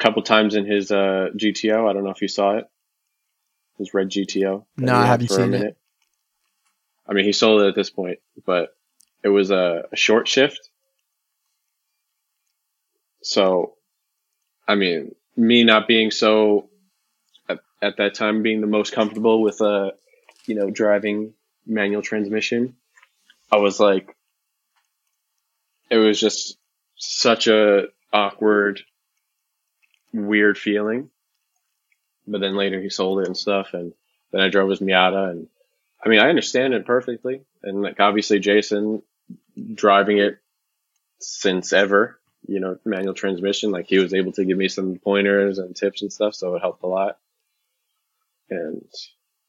a couple times in his uh, G T O. I don't know if you saw it. His red G T O. No, I haven't seen it. I mean, he sold it at this point, but it was a, a short shift. So, I mean, me not being so, at, at that time, being the most comfortable with, uh, you know, driving manual transmission, I was like, it was just such a awkward, weird feeling. But then later he sold it and stuff, and then I drove his Miata, and I mean, I understand it perfectly. And like, obviously Jason driving it since ever, you know, manual transmission, like he was able to give me some pointers and tips and stuff. So it helped a lot. And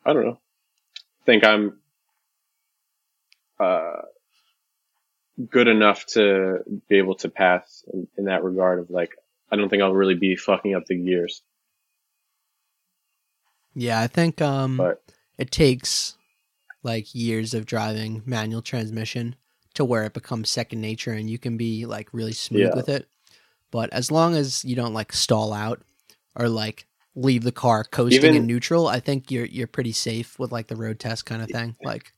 I don't know, I think I'm, uh, good enough to be able to pass in, in that regard of like, I don't think I'll really be fucking up the gears. Yeah. I think, um, but, it takes like years of driving manual transmission to where it becomes second nature and you can be like really smooth yeah. with it. But as long as you don't like stall out or like leave the car coasting Even, in neutral, I think you're, you're pretty safe with like the road test kind of thing. Like,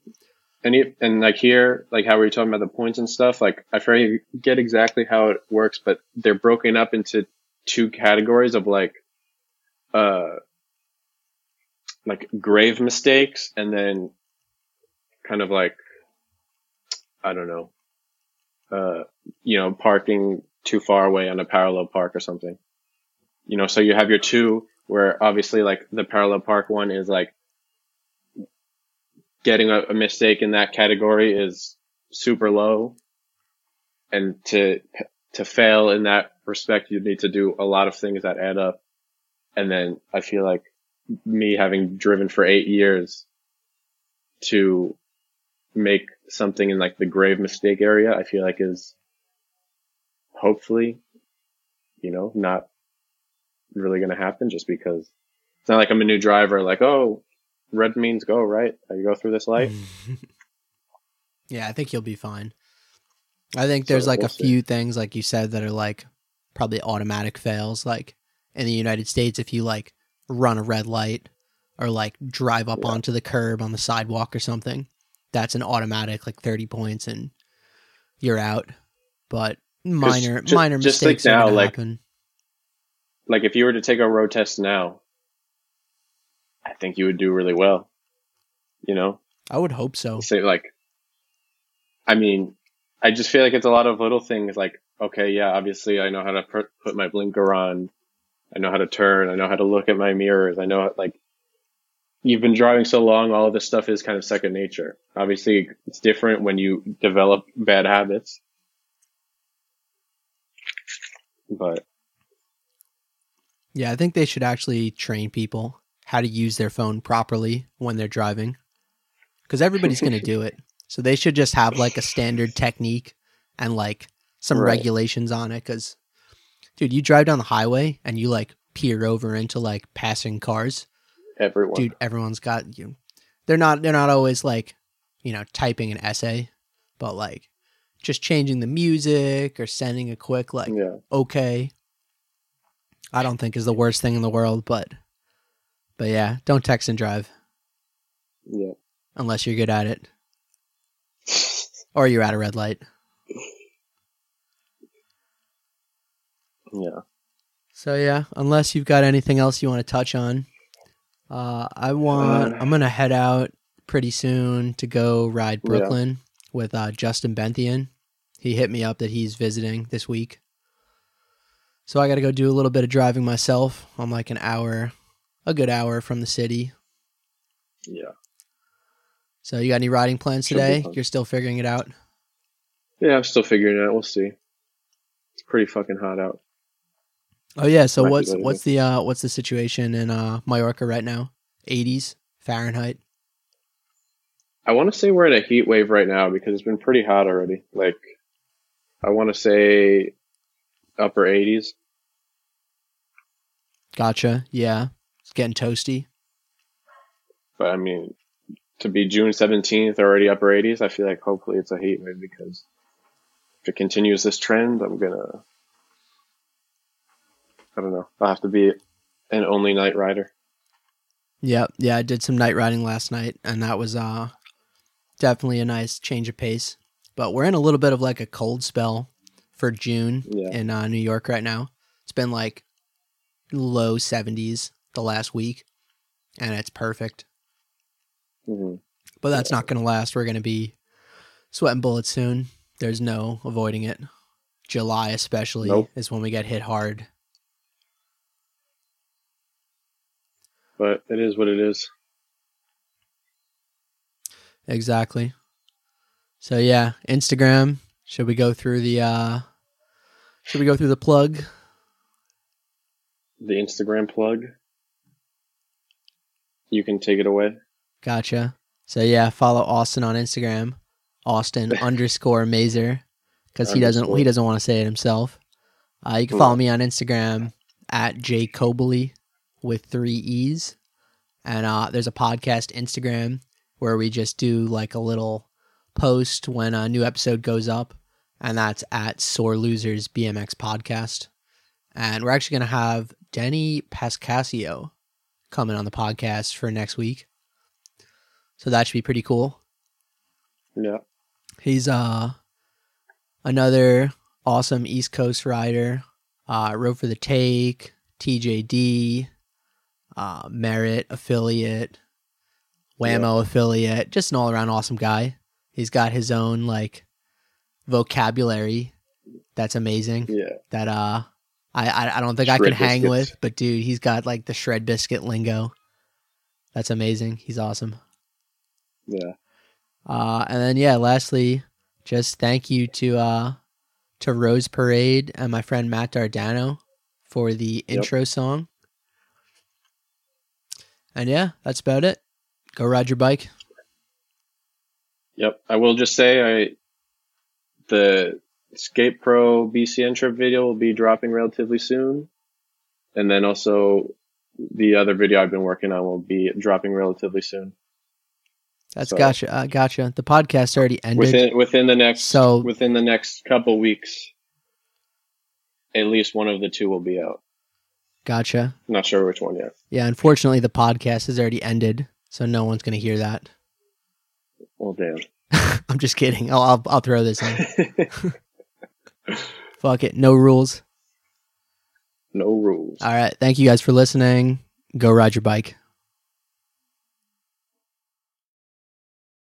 and, you, and like here, like how we were talking about the points and stuff, like I forget exactly how it works, but they're broken up into two categories of like, uh, like grave mistakes and then kind of like, I don't know, uh, you know, parking too far away on a parallel park or something, you know, so you have your two where obviously like the parallel park one is like getting a, a mistake in that category is super low. And to, to fail in that respect, you need to do a lot of things that add up. And then I feel like me having driven for eight years to make something in like the grave mistake area, I feel like is hopefully, you know, not really going to happen just because it's not like I'm a new driver. Like, oh, red means go, right? I go through this light. Yeah, I think you'll be fine. I think there's so, like we'll a see. few things, like you said, that are like probably automatic fails. Like in the United States, if you like run a red light or like drive up yeah. onto the curb on the sidewalk or something, that's an automatic like thirty points and you're out. But minor just, minor just mistakes like now, are like, happen. Like if you were to take a road test now, I think you would do really well. You know? I would hope so. Say like, I mean, I just feel like it's a lot of little things like, okay, yeah, obviously I know how to pr- put my blinker on. I know how to turn. I know how to look at my mirrors. I know how, like, you've been driving so long, all of this stuff is kind of second nature. Obviously, it's different when you develop bad habits. But. Yeah, I think they should actually train people how to use their phone properly when they're driving, because everybody's going to do it. So they should just have like a standard technique and like some right. regulations on it. Because, dude, you drive down the highway and you like peer over into like passing cars. Everyone, dude, everyone's got you. Know, they're not. They're not always like, you know, typing an essay, but like just changing the music or sending a quick like, yeah. okay. I don't think is the worst thing in the world, but but yeah, don't text and drive. Yeah, unless you're good at it, or you're at a red light. Yeah. So yeah, unless you've got anything else you want to touch on, uh, I want uh, I'm gonna head out pretty soon to go ride Brooklyn yeah. with uh, Justin Benthian. He hit me up that he's visiting this week. So I got to go do a little bit of driving myself. I'm like an hour, a good hour from the city. Yeah. So you got any riding plans today? You're still figuring it out? Yeah, I'm still figuring it out. We'll see. It's pretty fucking hot out. Oh yeah. So Might what's what's the uh, what's the situation in uh, Mallorca right now? eighties Fahrenheit. I want to say we're in a heat wave right now because it's been pretty hot already. Like, I want to say upper eighties. Gotcha. Yeah. It's getting toasty. But I mean, to be June seventeenth already upper eighties, I feel like hopefully it's a heat wave, because if it continues this trend, I'm going to, I don't know. I'll have to be an only night rider. Yeah. Yeah. I did some night riding last night, and that was uh, definitely a nice change of pace, but we're in a little bit of like a cold spell for June yeah. in uh, New York right now. It's been like low seventies the last week, and it's perfect. Mm-hmm. But that's yeah. not going to last. We're going to be sweating bullets soon. There's no avoiding it. July especially nope. is when we get hit hard. But it is what it is. Exactly. So yeah, Instagram. Should we go through the... Uh, Should we go through the plug? The Instagram plug? You can take it away. Gotcha. So yeah, follow Austin on Instagram. Austin underscore Mazer. Because he doesn't he doesn't want to say it himself. Uh, you can follow me on Instagram at jkobley with three E's. And uh, there's a podcast Instagram where we just do like a little post when a new episode goes up. And that's at Sore Losers B M X Podcast. And we're actually going to have Denny Pascasio coming on the podcast for next week. So that should be pretty cool. Yeah. He's uh, another awesome East Coast rider. Uh, rode for the Take, T J D, uh, Merit affiliate, Whammo yeah. affiliate. Just an all-around awesome guy. He's got his own, like, vocabulary that's amazing yeah that uh i i, I don't think shred I could biscuits. Hang with, but dude, he's got like the shred biscuit lingo that's amazing. He's awesome. Yeah. Uh and then yeah lastly, just thank you to uh to Rose Parade and my friend Matt Dardano for the yep. intro song. And yeah, that's about it. Go ride your bike. Yep. I will just say, I the Skate Pro B C N trip video will be dropping relatively soon. And then also the other video I've been working on will be dropping relatively soon. That's so, gotcha. Uh, gotcha. The podcast already ended. Within, within the next so, within the next couple weeks, at least one of the two will be out. Gotcha. I'm not sure which one yet. Yeah, unfortunately, the podcast has already ended, so no one's going to hear that. Well, damn. I'm just kidding. I'll, I'll I'll throw this in. Fuck it. No rules. No rules. All right. Thank you guys for listening. Go ride your bike.